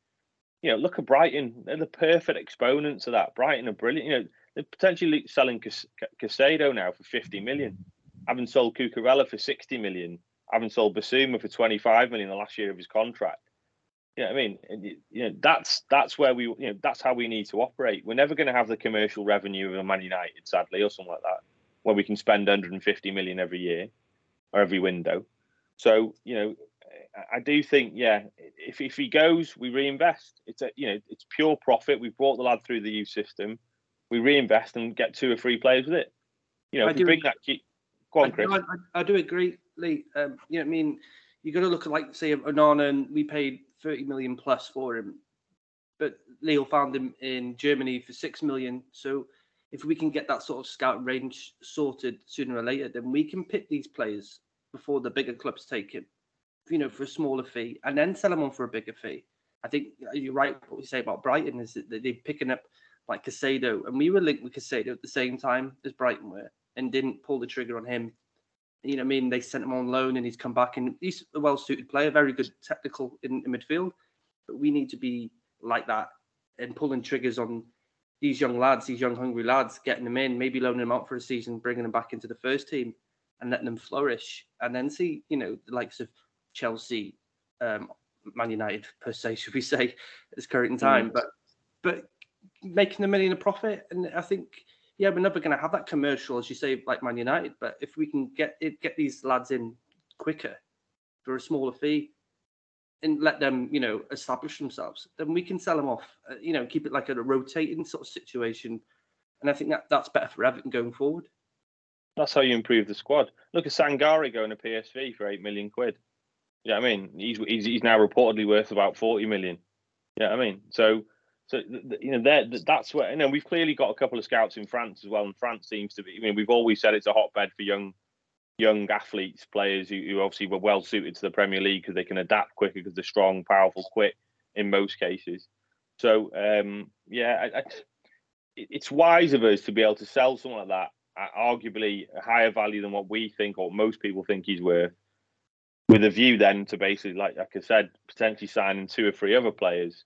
Look at Brighton. They're the perfect exponents of that. Brighton are brilliant. They're potentially selling Casado now for 50 million. Having sold Cucurella for 60 million. Having sold Basuma for 25 million the last year of his contract. That's where we, that's how we need to operate. We're never going to have the commercial revenue of a Man United, sadly, or something like that, where we can spend 150 million every year or every window. So, I do think, if he goes, we reinvest. It's pure profit. We've brought the lad through the youth system. We reinvest and get 2 or 3 players with it. If we bring that... Go on, Chris. I do agree, Lee. You know what I mean? You've got to look at, like, say, Onana, and we paid 30 million plus for him. But Leo found him in Germany for 6 million. So if we can get that sort of scout range sorted sooner or later, then we can pick these players before the bigger clubs take him, you know, for a smaller fee, and then sell them on for a bigger fee. I think you're right. What we say about Brighton is that they're picking up like Casado, and we were linked with Casado at the same time as Brighton were, and didn't pull the trigger on him. You know what I mean? They sent him on loan, and he's come back, and he's a well-suited player, very good technical in midfield. But we need to be like that and pulling triggers on these young lads, these young hungry lads, getting them in, maybe loaning them out for a season, bringing them back into the first team, and letting them flourish, and then see, you know, the likes of Chelsea, Man United per se, should we say, at this current time, but making the money in a profit. And I think, yeah, we're never going to have that commercial, as you say, like Man United, but if we can get these lads in quicker for a smaller fee and let them, you know, establish themselves, then we can sell them off, you know, keep it like a rotating sort of situation. And I think that's better for Everton going forward. That's how you improve the squad. Look at Sangare going to PSV for 8 million quid. Yeah, you know I mean, he's now reportedly worth about 40 million. Yeah, you know I mean, so you know, that's where, you know, we've clearly got a couple of scouts in France as well, and France seems to be. I mean, we've always said it's a hotbed for young athletes, players who obviously were well suited to the Premier League because they can adapt quicker, because they're strong, powerful, quick in most cases. So yeah, it's wise of us to be able to sell someone like that at arguably a higher value than what we think or most people think he's worth, with a view then to basically, like I said, potentially signing 2 or 3 other players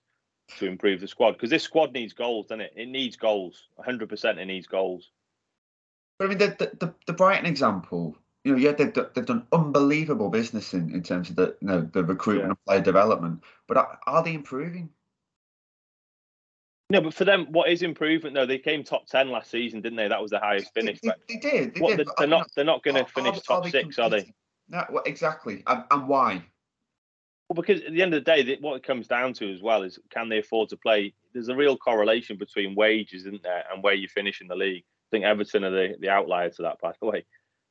to improve the squad. Because this squad needs goals, doesn't it? It needs goals. 100% it needs goals. But I mean, the Brighton example, you know, yeah, they've done unbelievable business in terms of the, you know, the recruitment and player development. But are they improving? No, but for them, what is improvement? No, they came top 10 last season, didn't they? That was the highest finish. They did. They're not going to finish top 6, are they? No, well, exactly. And why? Well, because at the end of the day, what it comes down to as well is, can they afford to play? There's a real correlation between wages, isn't there, and where you finish in the league. I think Everton are the outlier to that, by the way.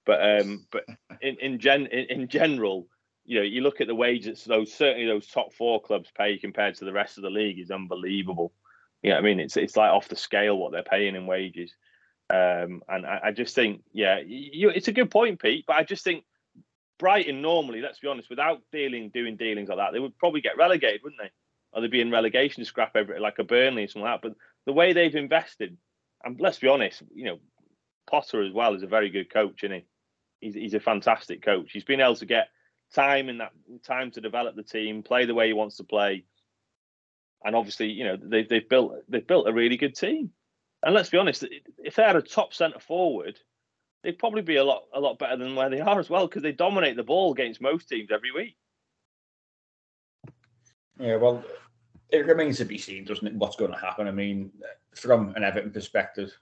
But in general, you know, you look at the wages those top 4 clubs pay compared to the rest of the league is unbelievable. You know what I mean? It's like off the scale what they're paying in wages. And I just think, yeah, it's a good point, Pete. But I just think Brighton normally, let's be honest, without doing dealings like that, they would probably get relegated, wouldn't they? Or they'd be in relegation scrap like a Burnley or something like that. But the way they've invested, and let's be honest, you know, Potter as well is a very good coach, isn't he? He's a fantastic coach. He's been able to get time to develop the team, play the way he wants to play, and obviously, you know, they've built a really good team. And let's be honest, if they had a top centre forward, they'd probably be a lot better than where they are as well, because they dominate the ball against most teams every week. Yeah, well, it remains to be seen, doesn't it, what's going to happen. I mean, from an Everton perspective,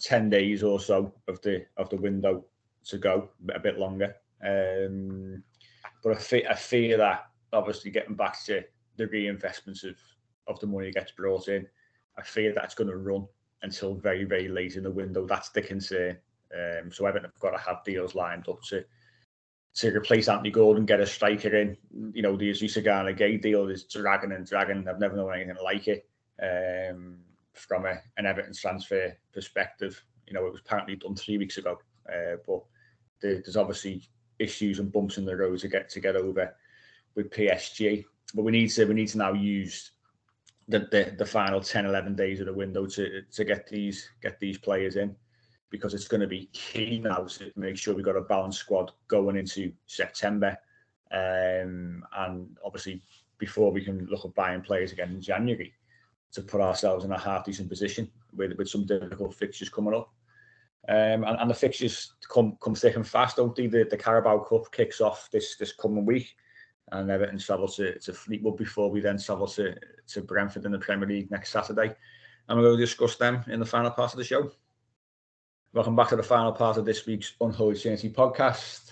10 days or so of the window to go, a bit longer. But I fear that, obviously, getting back to the reinvestments of the money that gets brought in, I fear that's going to run until very, very late in the window. That's the concern. So Everton have got to have deals lined up to replace Anthony Gordon, get a striker in. You know, the Aziz Sagana Gay deal is dragging and dragging. I've never known anything like it from an Everton transfer perspective. You know, it was apparently done 3 weeks ago, but there's obviously issues and bumps in the road to get over with PSG. But we need to now use the final 10, 11 days of the window to get these players in, because it's going to be key now to make sure we've got a balanced squad going into September. And obviously, before we can look at buying players again in January, to put ourselves in a half-decent position with some difficult fixtures coming up. And the fixtures come thick and fast, don't they? The Carabao Cup kicks off this coming week, and Everton travel to Fleetwood before we then travel to Brentford in the Premier League next Saturday. And we're going to discuss them in the final part of the show. Welcome back to the final part of this week's Unholy Trinity podcast,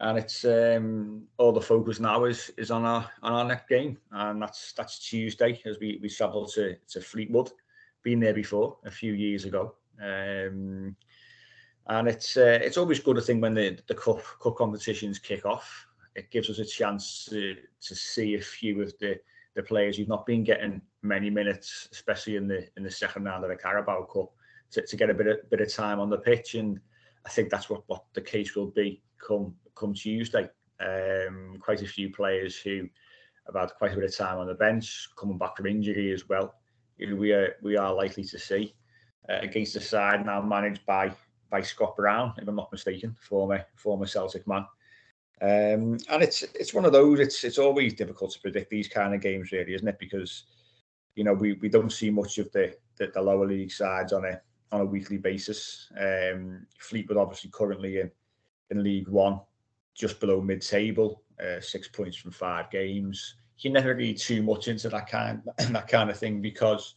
and it's all the focus now is on our next game, and that's Tuesday as we travel to Fleetwood. Been there before a few years ago. And it's always good, I think, when the cup competitions kick off. It gives us a chance to see a few of the players who've not been getting many minutes, especially in the second round of the Carabao Cup, to get a bit of time on the pitch. And I think that's what the case will be come Tuesday. Quite a few players who have had quite a bit of time on the bench, coming back from injury as well. We are likely to see against the side now managed by Scott Brown, if I'm not mistaken, former Celtic man. And it's one of those. It's always difficult to predict these kind of games, really, isn't it? Because we don't see much of the lower league sides on a weekly basis. Fleetwood obviously currently in League One, just below mid table, 6 points from 5 games. You never read too much into that kind of thing, because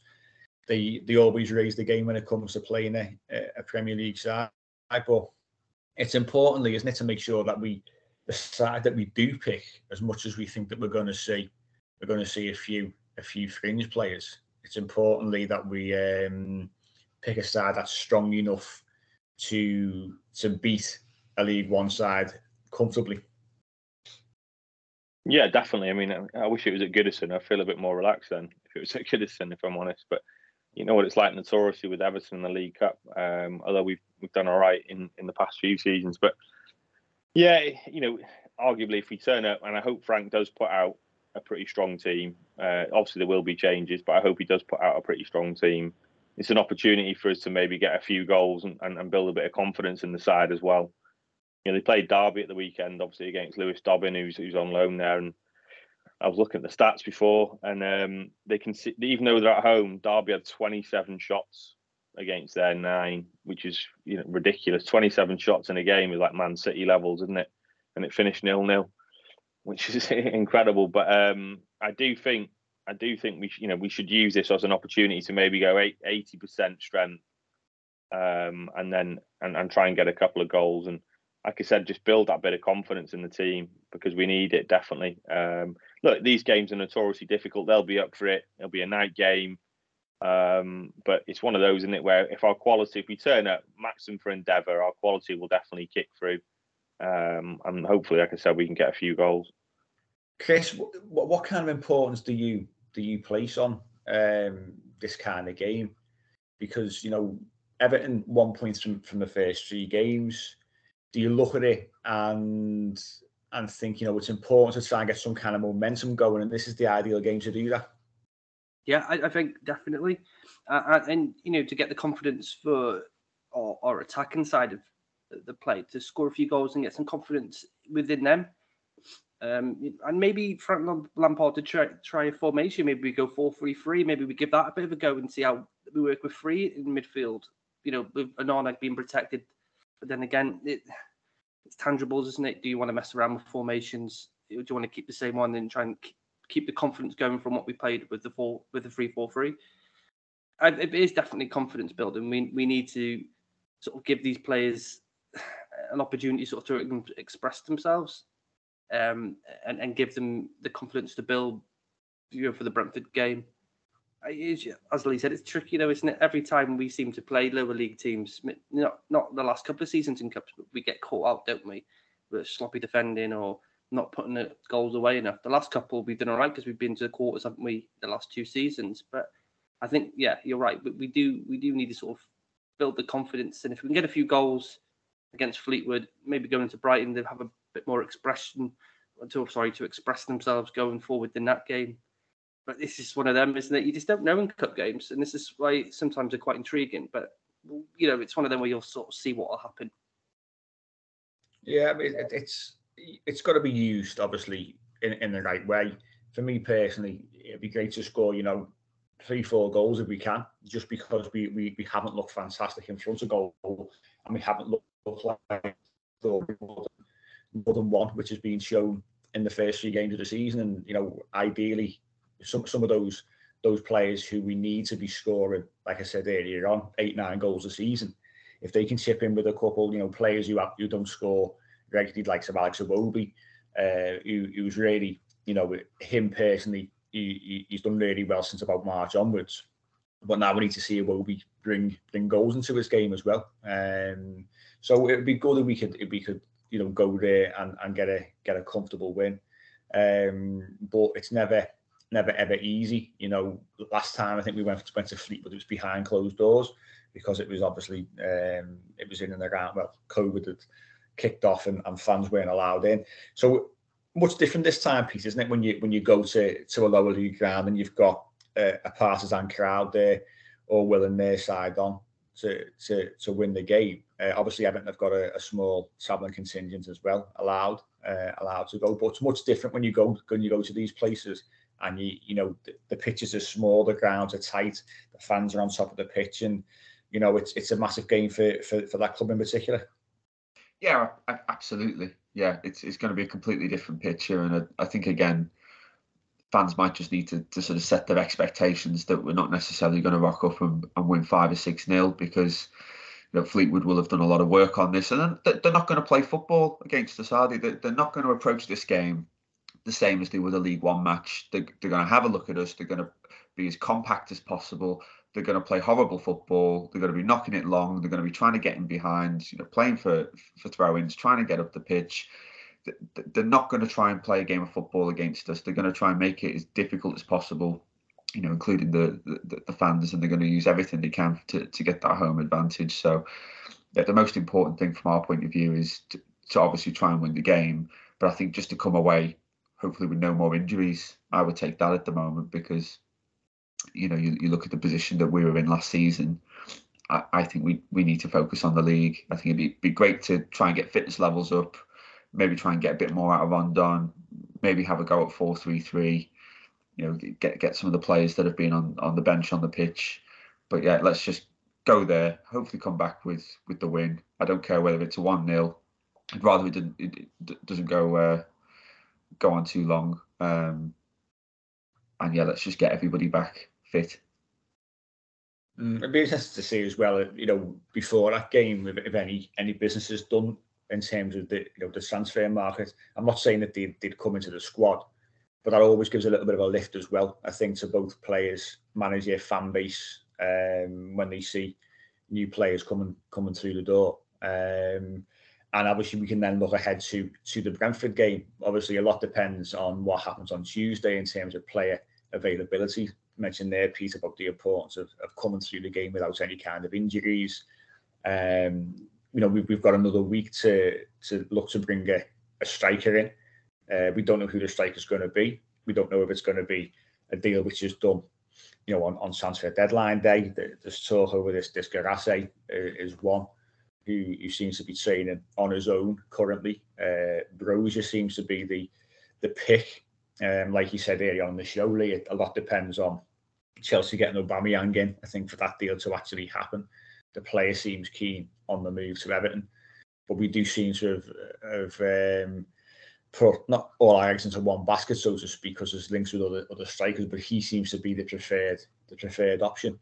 they always raise the game when it comes to playing a Premier League side. But it's importantly, isn't it, to make sure that the side that we do pick, as much as we think that we're going to see a few fringe players, it's importantly that we pick a side that's strong enough to beat a League One side comfortably. Yeah, definitely. I mean, I wish it was at Goodison. I feel a bit more relaxed then if it was at Goodison, if I'm honest. But you know what it's like notoriously with Everton in the League Cup. Although we've done all right in the past few seasons, but. Yeah, arguably if we turn up, and I hope Frank does put out a pretty strong team. Obviously, there will be changes, but I hope he does put out a pretty strong team. It's an opportunity for us to maybe get a few goals and build a bit of confidence in the side as well. They played Derby at the weekend, obviously, against Lewis Dobbin, who's on loan there. And I was looking at the stats before, and they can see, even though they're at home, Derby had 27 shots against their 9, which is ridiculous. 27 shots in a game is like Man City levels, isn't it? And it finished 0-0, which is incredible. But I do think we should use this as an opportunity to maybe go 80% strength, and then try and get a couple of goals. And like I said, just build that bit of confidence in the team, because we need it definitely. Look, these games are notoriously difficult. They'll be up for it. It'll be a night game. But it's one of those, isn't it, where if we turn up, match them for endeavour, our quality will definitely kick through, and hopefully, like I said, we can get a few goals. Chris, what kind of importance do you place on this kind of game? Because Everton 1 point from the first 3 games. Do you look at it and think it's important to try and get some kind of momentum going, and this is the ideal game to do that? Yeah, I think definitely. And to get the confidence for our attacking side of the play, to score a few goals and get some confidence within them. And maybe Frank Lampard to try a formation. Maybe we go 4-3-3. Maybe we give that a bit of a go and see how we work with 3 in midfield. With Onana being protected. But then again, it's tangibles, isn't it? Do you want to mess around with formations? Do you want to keep the same one and try and keep the confidence going from what we played with the 3-4-3. It is definitely confidence building. We need to sort of give these players an opportunity sort of to express themselves, and give them the confidence to build, for the Brentford game. As Lee said, it's tricky though, isn't it? Every time we seem to play lower league teams, not the last couple of seasons in cups, but we get caught out, don't we? With sloppy defending or not putting the goals away enough. The last couple we've done all right because we've been to the quarters, haven't we, the last 2 seasons. But I think, yeah, you're right. But we do need to sort of build the confidence. And if we can get a few goals against Fleetwood, maybe going to Brighton, they'll have a bit more to express themselves going forward in that game. But this is one of them, isn't it? You just don't know in cup games. And this is why sometimes they're quite intriguing. But, it's one of them where you'll sort of see what will happen. Yeah, it's got to be used, obviously, in the right way. For me personally, it'd be great to score, 3-4 goals if we can, just because we haven't looked fantastic in front of goal, and we haven't looked like more than one, which has been shown in the first 3 games of the season. And ideally, some of those players who we need to be scoring, like I said earlier on, 8-9 goals a season, if they can chip in with a couple, players who don't score regularly, like Alex Iwobi, who's really, him personally, he's done really well since about March onwards. But now we need to see Iwobi bring goals into his game as well. So it'd be good if we could you know, go there and get a comfortable win. But it's never ever easy. You know, last time I think we went to Fleetwood, it was behind closed doors because it was obviously it was in and around, well, COVID had kicked off and fans weren't allowed in. So much different this time, Pete, isn't it? When you go to a lower league ground and you've got a partisan crowd there, all willing their side on to win the game. Obviously, Everton have got a small travelling contingent as well allowed to go, but it's much different when you go to these places. And you know, the pitches are small, the grounds are tight, the fans are on top of the pitch, and you know it's a massive game for that club in particular. Yeah, absolutely. Yeah, it's going to be a completely different picture, and I think again, fans might just need to sort of set their expectations that we're not necessarily going to rock up and win 5 or 6-0 because, you know, Fleetwood will have done a lot of work on this, and they're not going to play football against us, are they? They're not going to approach this game the same as they would a League One match. They're going to have a look at us. They're going to be as compact as possible. They're going to play horrible football. They're going to be knocking it long. They're going to be trying to get in behind, you know, playing for throw-ins, trying to get up the pitch. They're not going to try and play a game of football against us. They're going to try and make it as difficult as possible, you know, including the fans, and they're going to use everything they can to get that home advantage. So yeah, the most important thing from our point of view is to obviously try and win the game, but I think just to come away hopefully with no more injuries. I would take that at the moment because, you know, you look at the position that we were in last season. I think we need to focus on the league. I think it'd be great to try and get fitness levels up, maybe try and get a bit more out of Rondon, maybe have a go at 4-3-3, you know, get some of the players that have been on the bench on the pitch. But yeah, let's just go there, hopefully come back with the win. I don't care whether it's a 1-0. I'd rather it doesn't go on too long, and yeah, let's just get everybody back fit. It'd be interesting to see as well, you know, before that game, if any business is done in terms of the, you know, the transfer market. I'm not saying that they'd come into the squad, but that always gives a little bit of a lift as well, I think, to both players, manager, fan base, when they see new players coming through the door. And obviously, we can then look ahead to the Brentford game. Obviously, a lot depends on what happens on Tuesday in terms of player availability. You mentioned there, Pete, about the importance of coming through the game without any kind of injuries. You know, we've got another week to look to bring a striker in. We don't know who the striker is going to be. We don't know if it's going to be a deal which is done, you know, on transfer deadline day. There's talk over this Garassi is one who seems to be training on his own currently. Broja seems to be the pick. Like you said earlier on the show, Lee, a lot depends on Chelsea getting Aubameyang in, I think, for that deal to actually happen. The player seems keen on the move to Everton, but we do seem to have put not all our eggs into one basket, so to speak, because there's links with other strikers, but he seems to be the preferred option.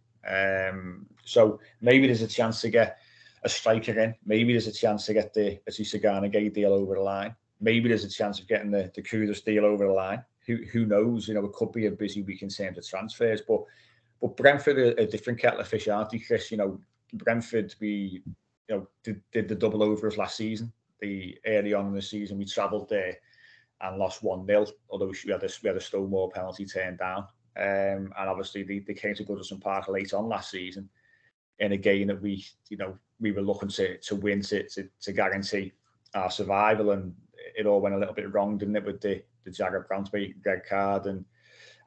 So maybe there's a chance to get a striker in. Maybe there's a chance to get the Sagana Gay deal over the line. Maybe there's a chance of getting the Kudus deal over the line. Who knows? You know, it could be a busy week in terms of transfers, but Brentford are a different kettle of fish, aren't they, Chris? You know, Brentford, we, you know, did the double over us last season. The early on in the season, we travelled there and lost 1-0, although we had a Stonemore penalty turned down. And obviously they came to Goodison Park late on last season in a game that we, you know, we were looking to win to guarantee our survival, and it all went a little bit wrong, didn't it, with the Jared Brandt red card, and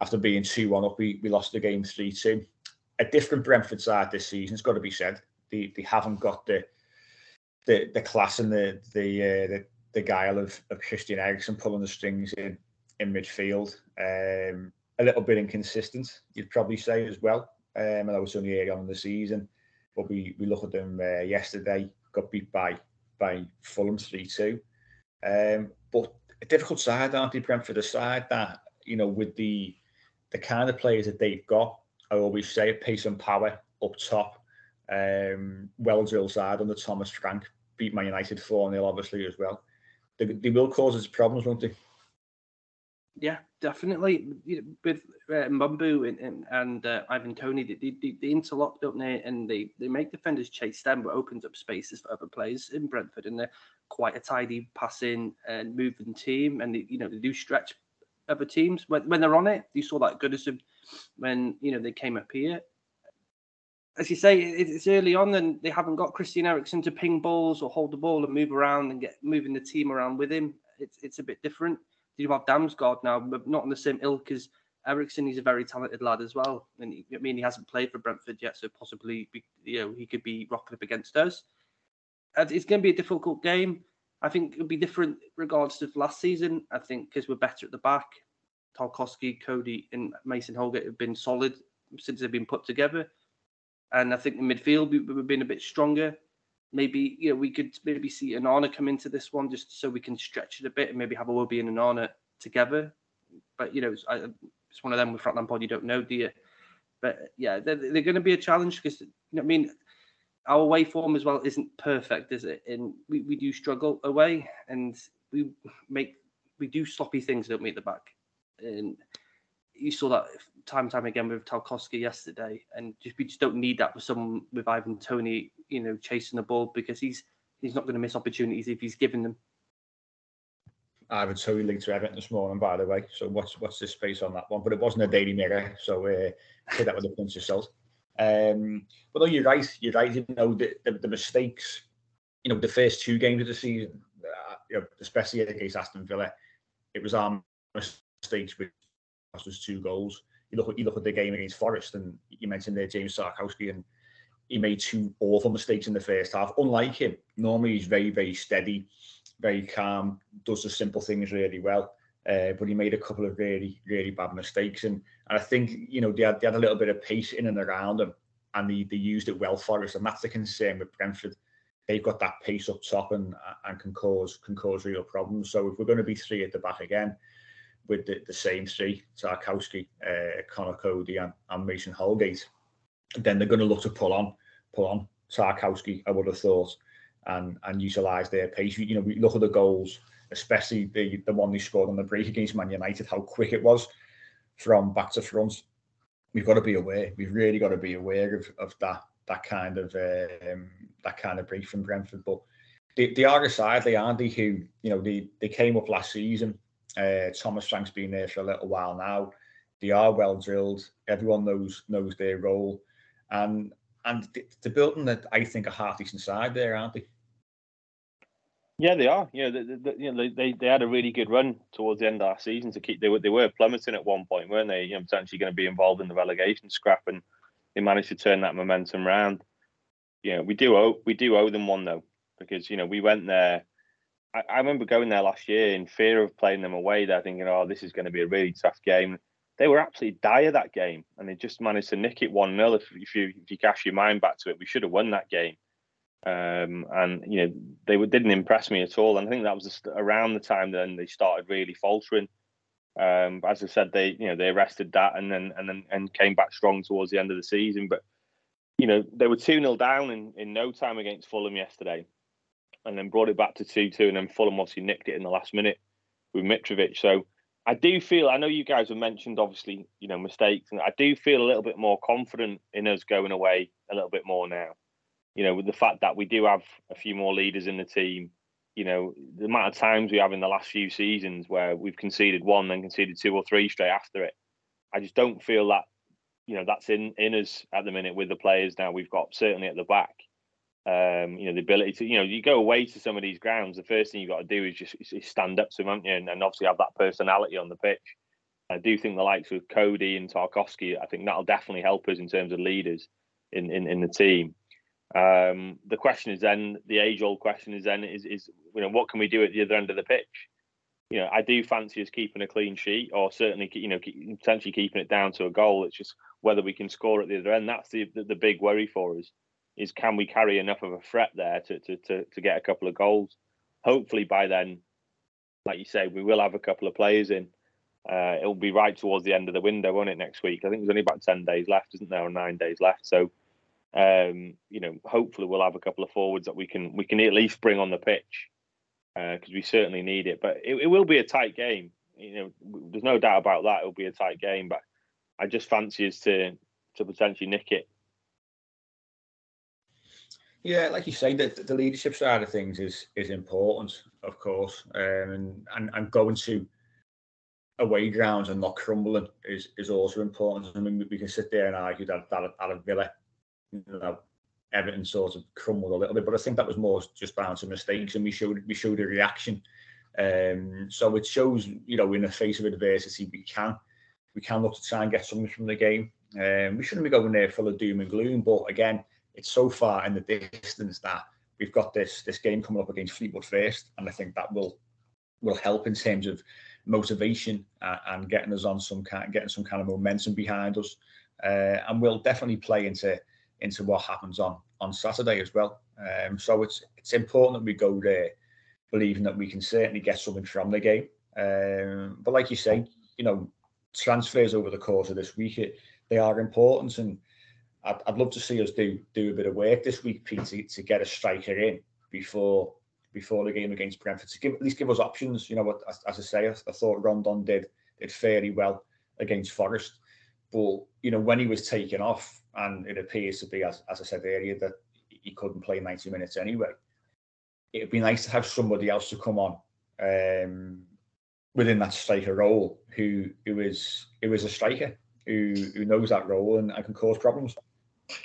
after being 2-1 up, we lost the game 3-2. A different Brentford side this season, it's got to be said. They haven't got the class and the guile of Christian Eriksen pulling the strings in midfield. A little bit inconsistent, you'd probably say as well. I know it's only early on in the season, but we look at them yesterday, got beat by Fulham 3-2. But a difficult side, aren't they, Brentford? A side that, you know, with the kind of players that they've got, I always say, pace and power up top. Well-drilled side under Thomas Frank, beat Man United 4-0, obviously, as well. They will cause us problems, won't they? Yeah, definitely. With Mbombu and Ivan Toney, they interlock, don't they? And they make defenders chase them, but opens up spaces for other players in Brentford. And they're quite a tidy passing and moving team. And they do stretch other teams when they're on it. You saw that Goodison when they came up here. As you say, it's early on, and they haven't got Christian Eriksen to ping balls or hold the ball and move around and get moving the team around with him. It's a bit different. You have Damsgaard now, but not on the same ilk as Eriksen. He's a very talented lad as well. And he hasn't played for Brentford yet, so possibly he could be rocking up against us. It's going to be a difficult game. I think it'll be different regards to last season. I think because we're better at the back. Tarkowski, Cody, and Mason Holgate have been solid since they've been put together, and I think the midfield we've been a bit stronger. Maybe we could maybe see Onana come into this one just so we can stretch it a bit and maybe have Iwobi and Onana together. But it's one of them with Frank Lampard. You don't know, do you? But yeah, they're going to be a challenge because our away form as well isn't perfect, is it? And we do struggle away, and we do sloppy things, don't we, at the back? And you saw that time again with Tarkowski yesterday, and we just don't need that with someone with Ivan Toney, chasing the ball, because he's not going to miss opportunities if he's given them. Ivan Toney linked to Everton this morning, by the way. So what's the space on that one? But it wasn't a Daily Mirror, so hit that with a punch of salt. But no, you're right. The mistakes. The first two games of the season, especially against Aston Villa, it was our mistakes which cost us 2 goals. You look at the game against Forest, and you mentioned there James Tarkowski, and he made 2 awful mistakes in the first half. Unlike him, normally he's very, very steady, very calm, does the simple things really well. But he made a couple of really, really bad mistakes, and I think they had a little bit of pace in and around them, and they used it well for us, and that's the concern with Brentford. They've got that pace up top and can cause real problems. So if we're going to be 3 at the back again, with the same 3, Tarkowski, Connor Cody and Mason Holgate, then they're going to look to pull on Tarkowski, I would have thought, and utilise their pace. We look at the goals, especially the one they scored on the break against Man United, how quick it was from back to front. We've got to be aware. We've really got to be aware of that kind of break from Brentford. But they are a side, aren't they, who they came up last season. Thomas Frank's been there for a little while now. They are well drilled. Everyone knows their role, and they're building that, I think, a half decent side there, aren't they? Yeah, they are. They had a really good run towards the end of our season to keep. They were plummeting at one point, weren't they? Potentially going to be involved in the relegation scrap, and they managed to turn that momentum round. We do owe them one though, because we went there. I remember going there last year in fear of playing them away. They're thinking, oh, this is going to be a really tough game. They were absolutely dire that game, and they just managed to nick it 1-0. If you cast your mind back to it, we should have won that game. They didn't impress me at all. And I think that was just around the time then they started really faltering. As I said, they arrested that and then came back strong towards the end of the season. But they were 2-0 down in no time against Fulham yesterday, and then brought it back to 2-2, and then Fulham obviously nicked it in the last minute with Mitrovic. So I do feel, I know you guys have mentioned, obviously, mistakes, and I do feel a little bit more confident in us going away a little bit more now. With the fact that we do have a few more leaders in the team, the amount of times we have in the last few seasons where we've conceded 1, then conceded 2 or 3 straight after it. I just don't feel that, that's in us at the minute with the players now we've got, certainly at the back. The ability to, you go away to some of these grounds, the first thing you've got to do is just stand up to them, haven't you? And obviously have that personality on the pitch. I do think the likes of Cody and Tarkowski, I think that'll definitely help us in terms of leaders in the team. The question is then, the age-old question is then, is what can we do at the other end of the pitch? I do fancy us keeping a clean sheet, or certainly, potentially keeping it down to a goal. It's just whether we can score at the other end. That's the big worry for us. Is can we carry enough of a threat there to get a couple of goals? Hopefully by then, like you say, we will have a couple of players in. It'll be right towards the end of the window, won't it, next week? I think there's only about 10 days left, isn't there, or 9 days left. So, hopefully we'll have a couple of forwards that we can at least bring on the pitch, because we certainly need it. But it will be a tight game. you know, there's no doubt about that. It'll be a tight game, but I just fancy us to potentially nick it. Yeah, like you say, the leadership side of things is important, of course, and going to away grounds and not crumbling is also important. I mean, we can sit there and argue that at Villa, you know, Everton sort of crumbled a little bit, but I think that was more just down to mistakes, and we showed a reaction. So it shows, you know, in the face of adversity, we can look to try and get something from the game. We shouldn't be going there full of doom and gloom, but again, it's so far in the distance that we've got this game coming up against Fleetwood first, and I think that will help in terms of motivation and getting us on getting some kind of momentum behind us, and we'll definitely play into what happens on Saturday as well. So it's important that we go there believing that we can certainly get something from the game. But like you say, you know, transfers over the course of this week, they are important, and I'd love to see us do a bit of work this week, Pete, to get a striker in before the game against Brentford, to at least give us options. You know, as I say, I thought Rondon did fairly well against Forest, but you know, when he was taken off, and it appears to be, as I said earlier, that he couldn't play 90 minutes anyway, it would be nice to have somebody else to come on within that striker role who is a striker who knows that role and can cause problems.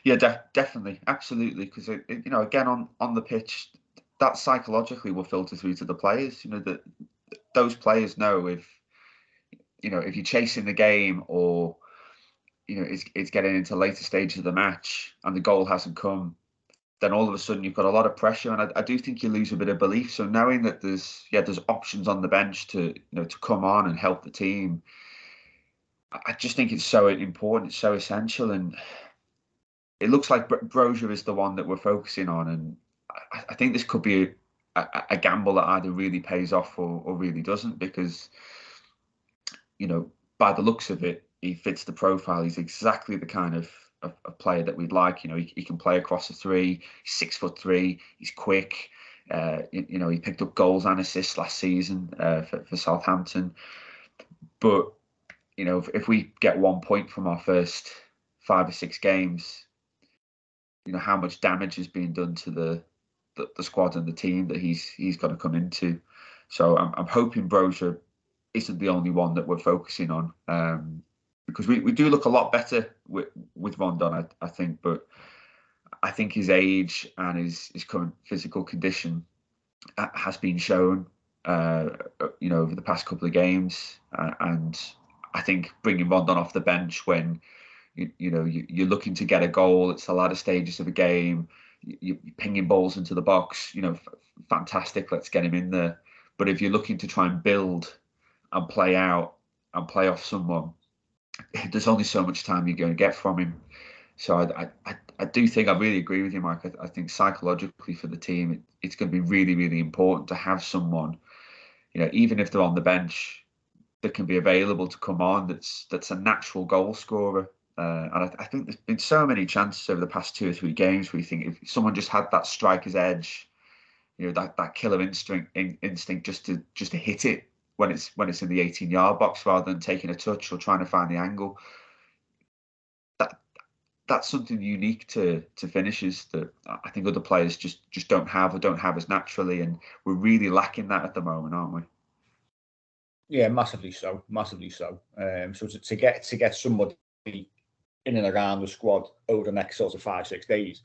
Yeah, definitely, absolutely, because you know, again, on the pitch, that psychologically will filter through to the players. You know, that those players know if you're chasing the game, or you know, it's getting into later stages of the match and the goal hasn't come, then all of a sudden you've got a lot of pressure, and I do think you lose a bit of belief. So knowing that there's options on the bench to come on and help the team, I just think it's so important, it's so essential, and it looks like Broja is the one that we're focusing on, and I think this could be a gamble that either really pays off or really doesn't, because, you know, by the looks of it, he fits the profile. He's exactly the kind of player that we'd like. You know, he can play across the three. He's 6'3", he's quick. You know, he picked up goals and assists last season for Southampton. But, you know, if we get 1 point from our first 5 or 6 games, you know, how much damage is being done to the squad and the team that he's got to come into. So I'm hoping Broja isn't the only one that we're focusing on, because we do look a lot better with Rondon, I think. But I think his age and his current physical condition has been shown, you know, over the past couple of games. And I think bringing Rondon off the bench when, you know, you're looking to get a goal, it's the latter stages of a game, you're pinging balls into the box, you know, fantastic, let's get him in there. But if you're looking to try and build and play out and play off someone, there's only so much time you're going to get from him. So I do think, I really agree with you, Mike. I think psychologically for the team, it's going to be really, really important to have someone, you know, even if they're on the bench, that can be available to come on, that's a natural goal scorer. And I think there's been so many chances over the past 2 or 3 games where you think if someone just had that striker's edge, you know, that killer instinct just to hit it when it's in the 18-yard box rather than taking a touch or trying to find the angle. That's something unique to finishers that I think other players just don't have as naturally, and we're really lacking that at the moment, aren't we? Yeah, massively so. So to get somebody in and around the squad over the next sort of 5-6 days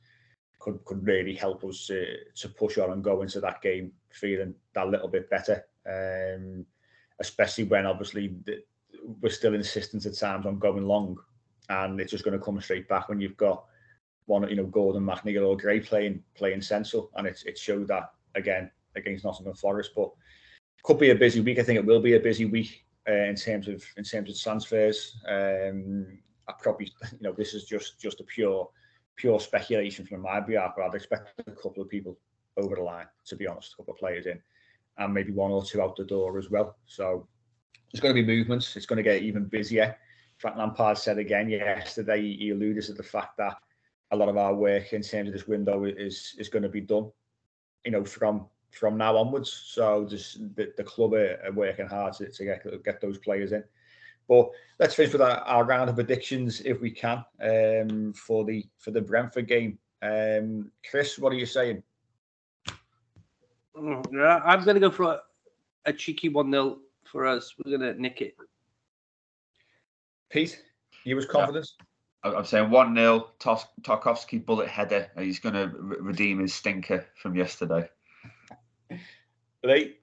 could really help us to push on and go into that game feeling that little bit better, especially when obviously we're still insistent at times on going long, and it's just going to come straight back when you've got one, you know, Jordan McNeil or Gray playing central, and it showed that again against Nottingham Forest. But could be a busy week. I think it will be a busy week in terms of transfers. I probably, you know, this is just a pure speculation from my behalf, but I'd expect a couple of people over the line, to be honest, a couple of players in, and maybe 1 or 2 out the door as well. So there's going to be movements. It's going to get even busier. Frank Lampard said again yesterday, he alluded to the fact that a lot of our work in terms of this window is going to be done, you know, from from now onwards. So just the club are working hard to get those players in. But let's finish with our round of predictions, if we can, for the Brentford game. Chris, what are you saying? Yeah, I'm going to go for a cheeky 1-0 for us. We're going to nick it. Pete, you was confident? Yeah. I'm saying 1-0, Tarkowski bullet header. He's going to redeem his stinker from yesterday. Lee?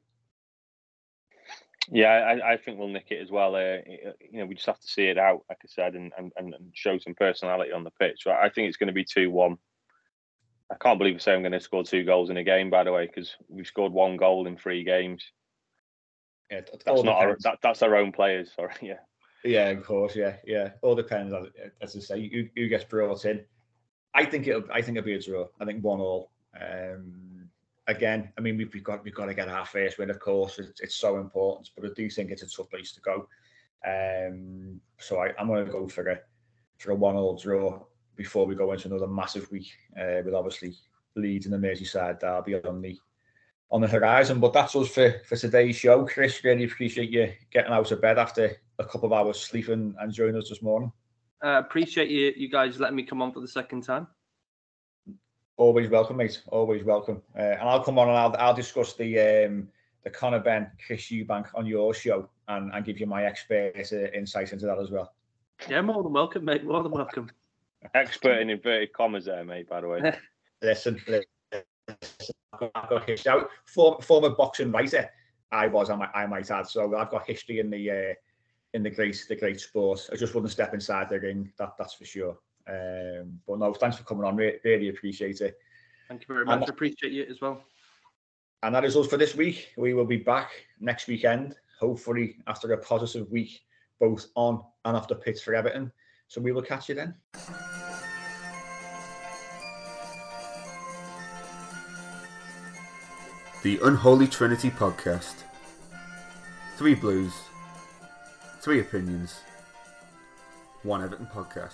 Yeah, I think we'll nick it as well. We just have to see it out, like I said, and show some personality on the pitch. So I think it's going to be 2-1. I can't believe I say I'm going to score 2 goals in a game, by the way, because we've scored 1 goal in 3 games. Yeah, that's not that's our own players. Sorry, yeah. Yeah, of course. Yeah. All depends on, as I say, who gets brought in. I think it'll be a draw. I think 1-1. Again, I mean, we've got to get our first win. Of course, it's so important. But I do think it's a tough place to go. So I'm going to go for a 1-1 draw before we go into another massive week with obviously Leeds and the Merseyside derby on the horizon. But that's us for today's show. Chris, really appreciate you getting out of bed after a couple of hours sleeping and joining us this morning. Appreciate you guys letting me come on for the second time. Always welcome, mate. Always welcome. And I'll come on and I'll discuss the Conor Ben, Chris Eubank on your show and give you my expert insight into that as well. Yeah, more than welcome, mate. More than welcome. Expert in inverted commas there, mate, by the way. Listen, I've got history. Former boxing writer, I might add. So I've got history in the great sport. I just wouldn't step inside the ring, that's for sure. But no, thanks for coming on. Really appreciate it. Thank you very much. I appreciate you as well. And that is us for this week. We will be back next weekend, hopefully after a positive week, both on and off the pitch for Everton. So we will catch you then. The Unholy Trinity Podcast. 3 Blues, 3 Opinions, 1 Everton Podcast.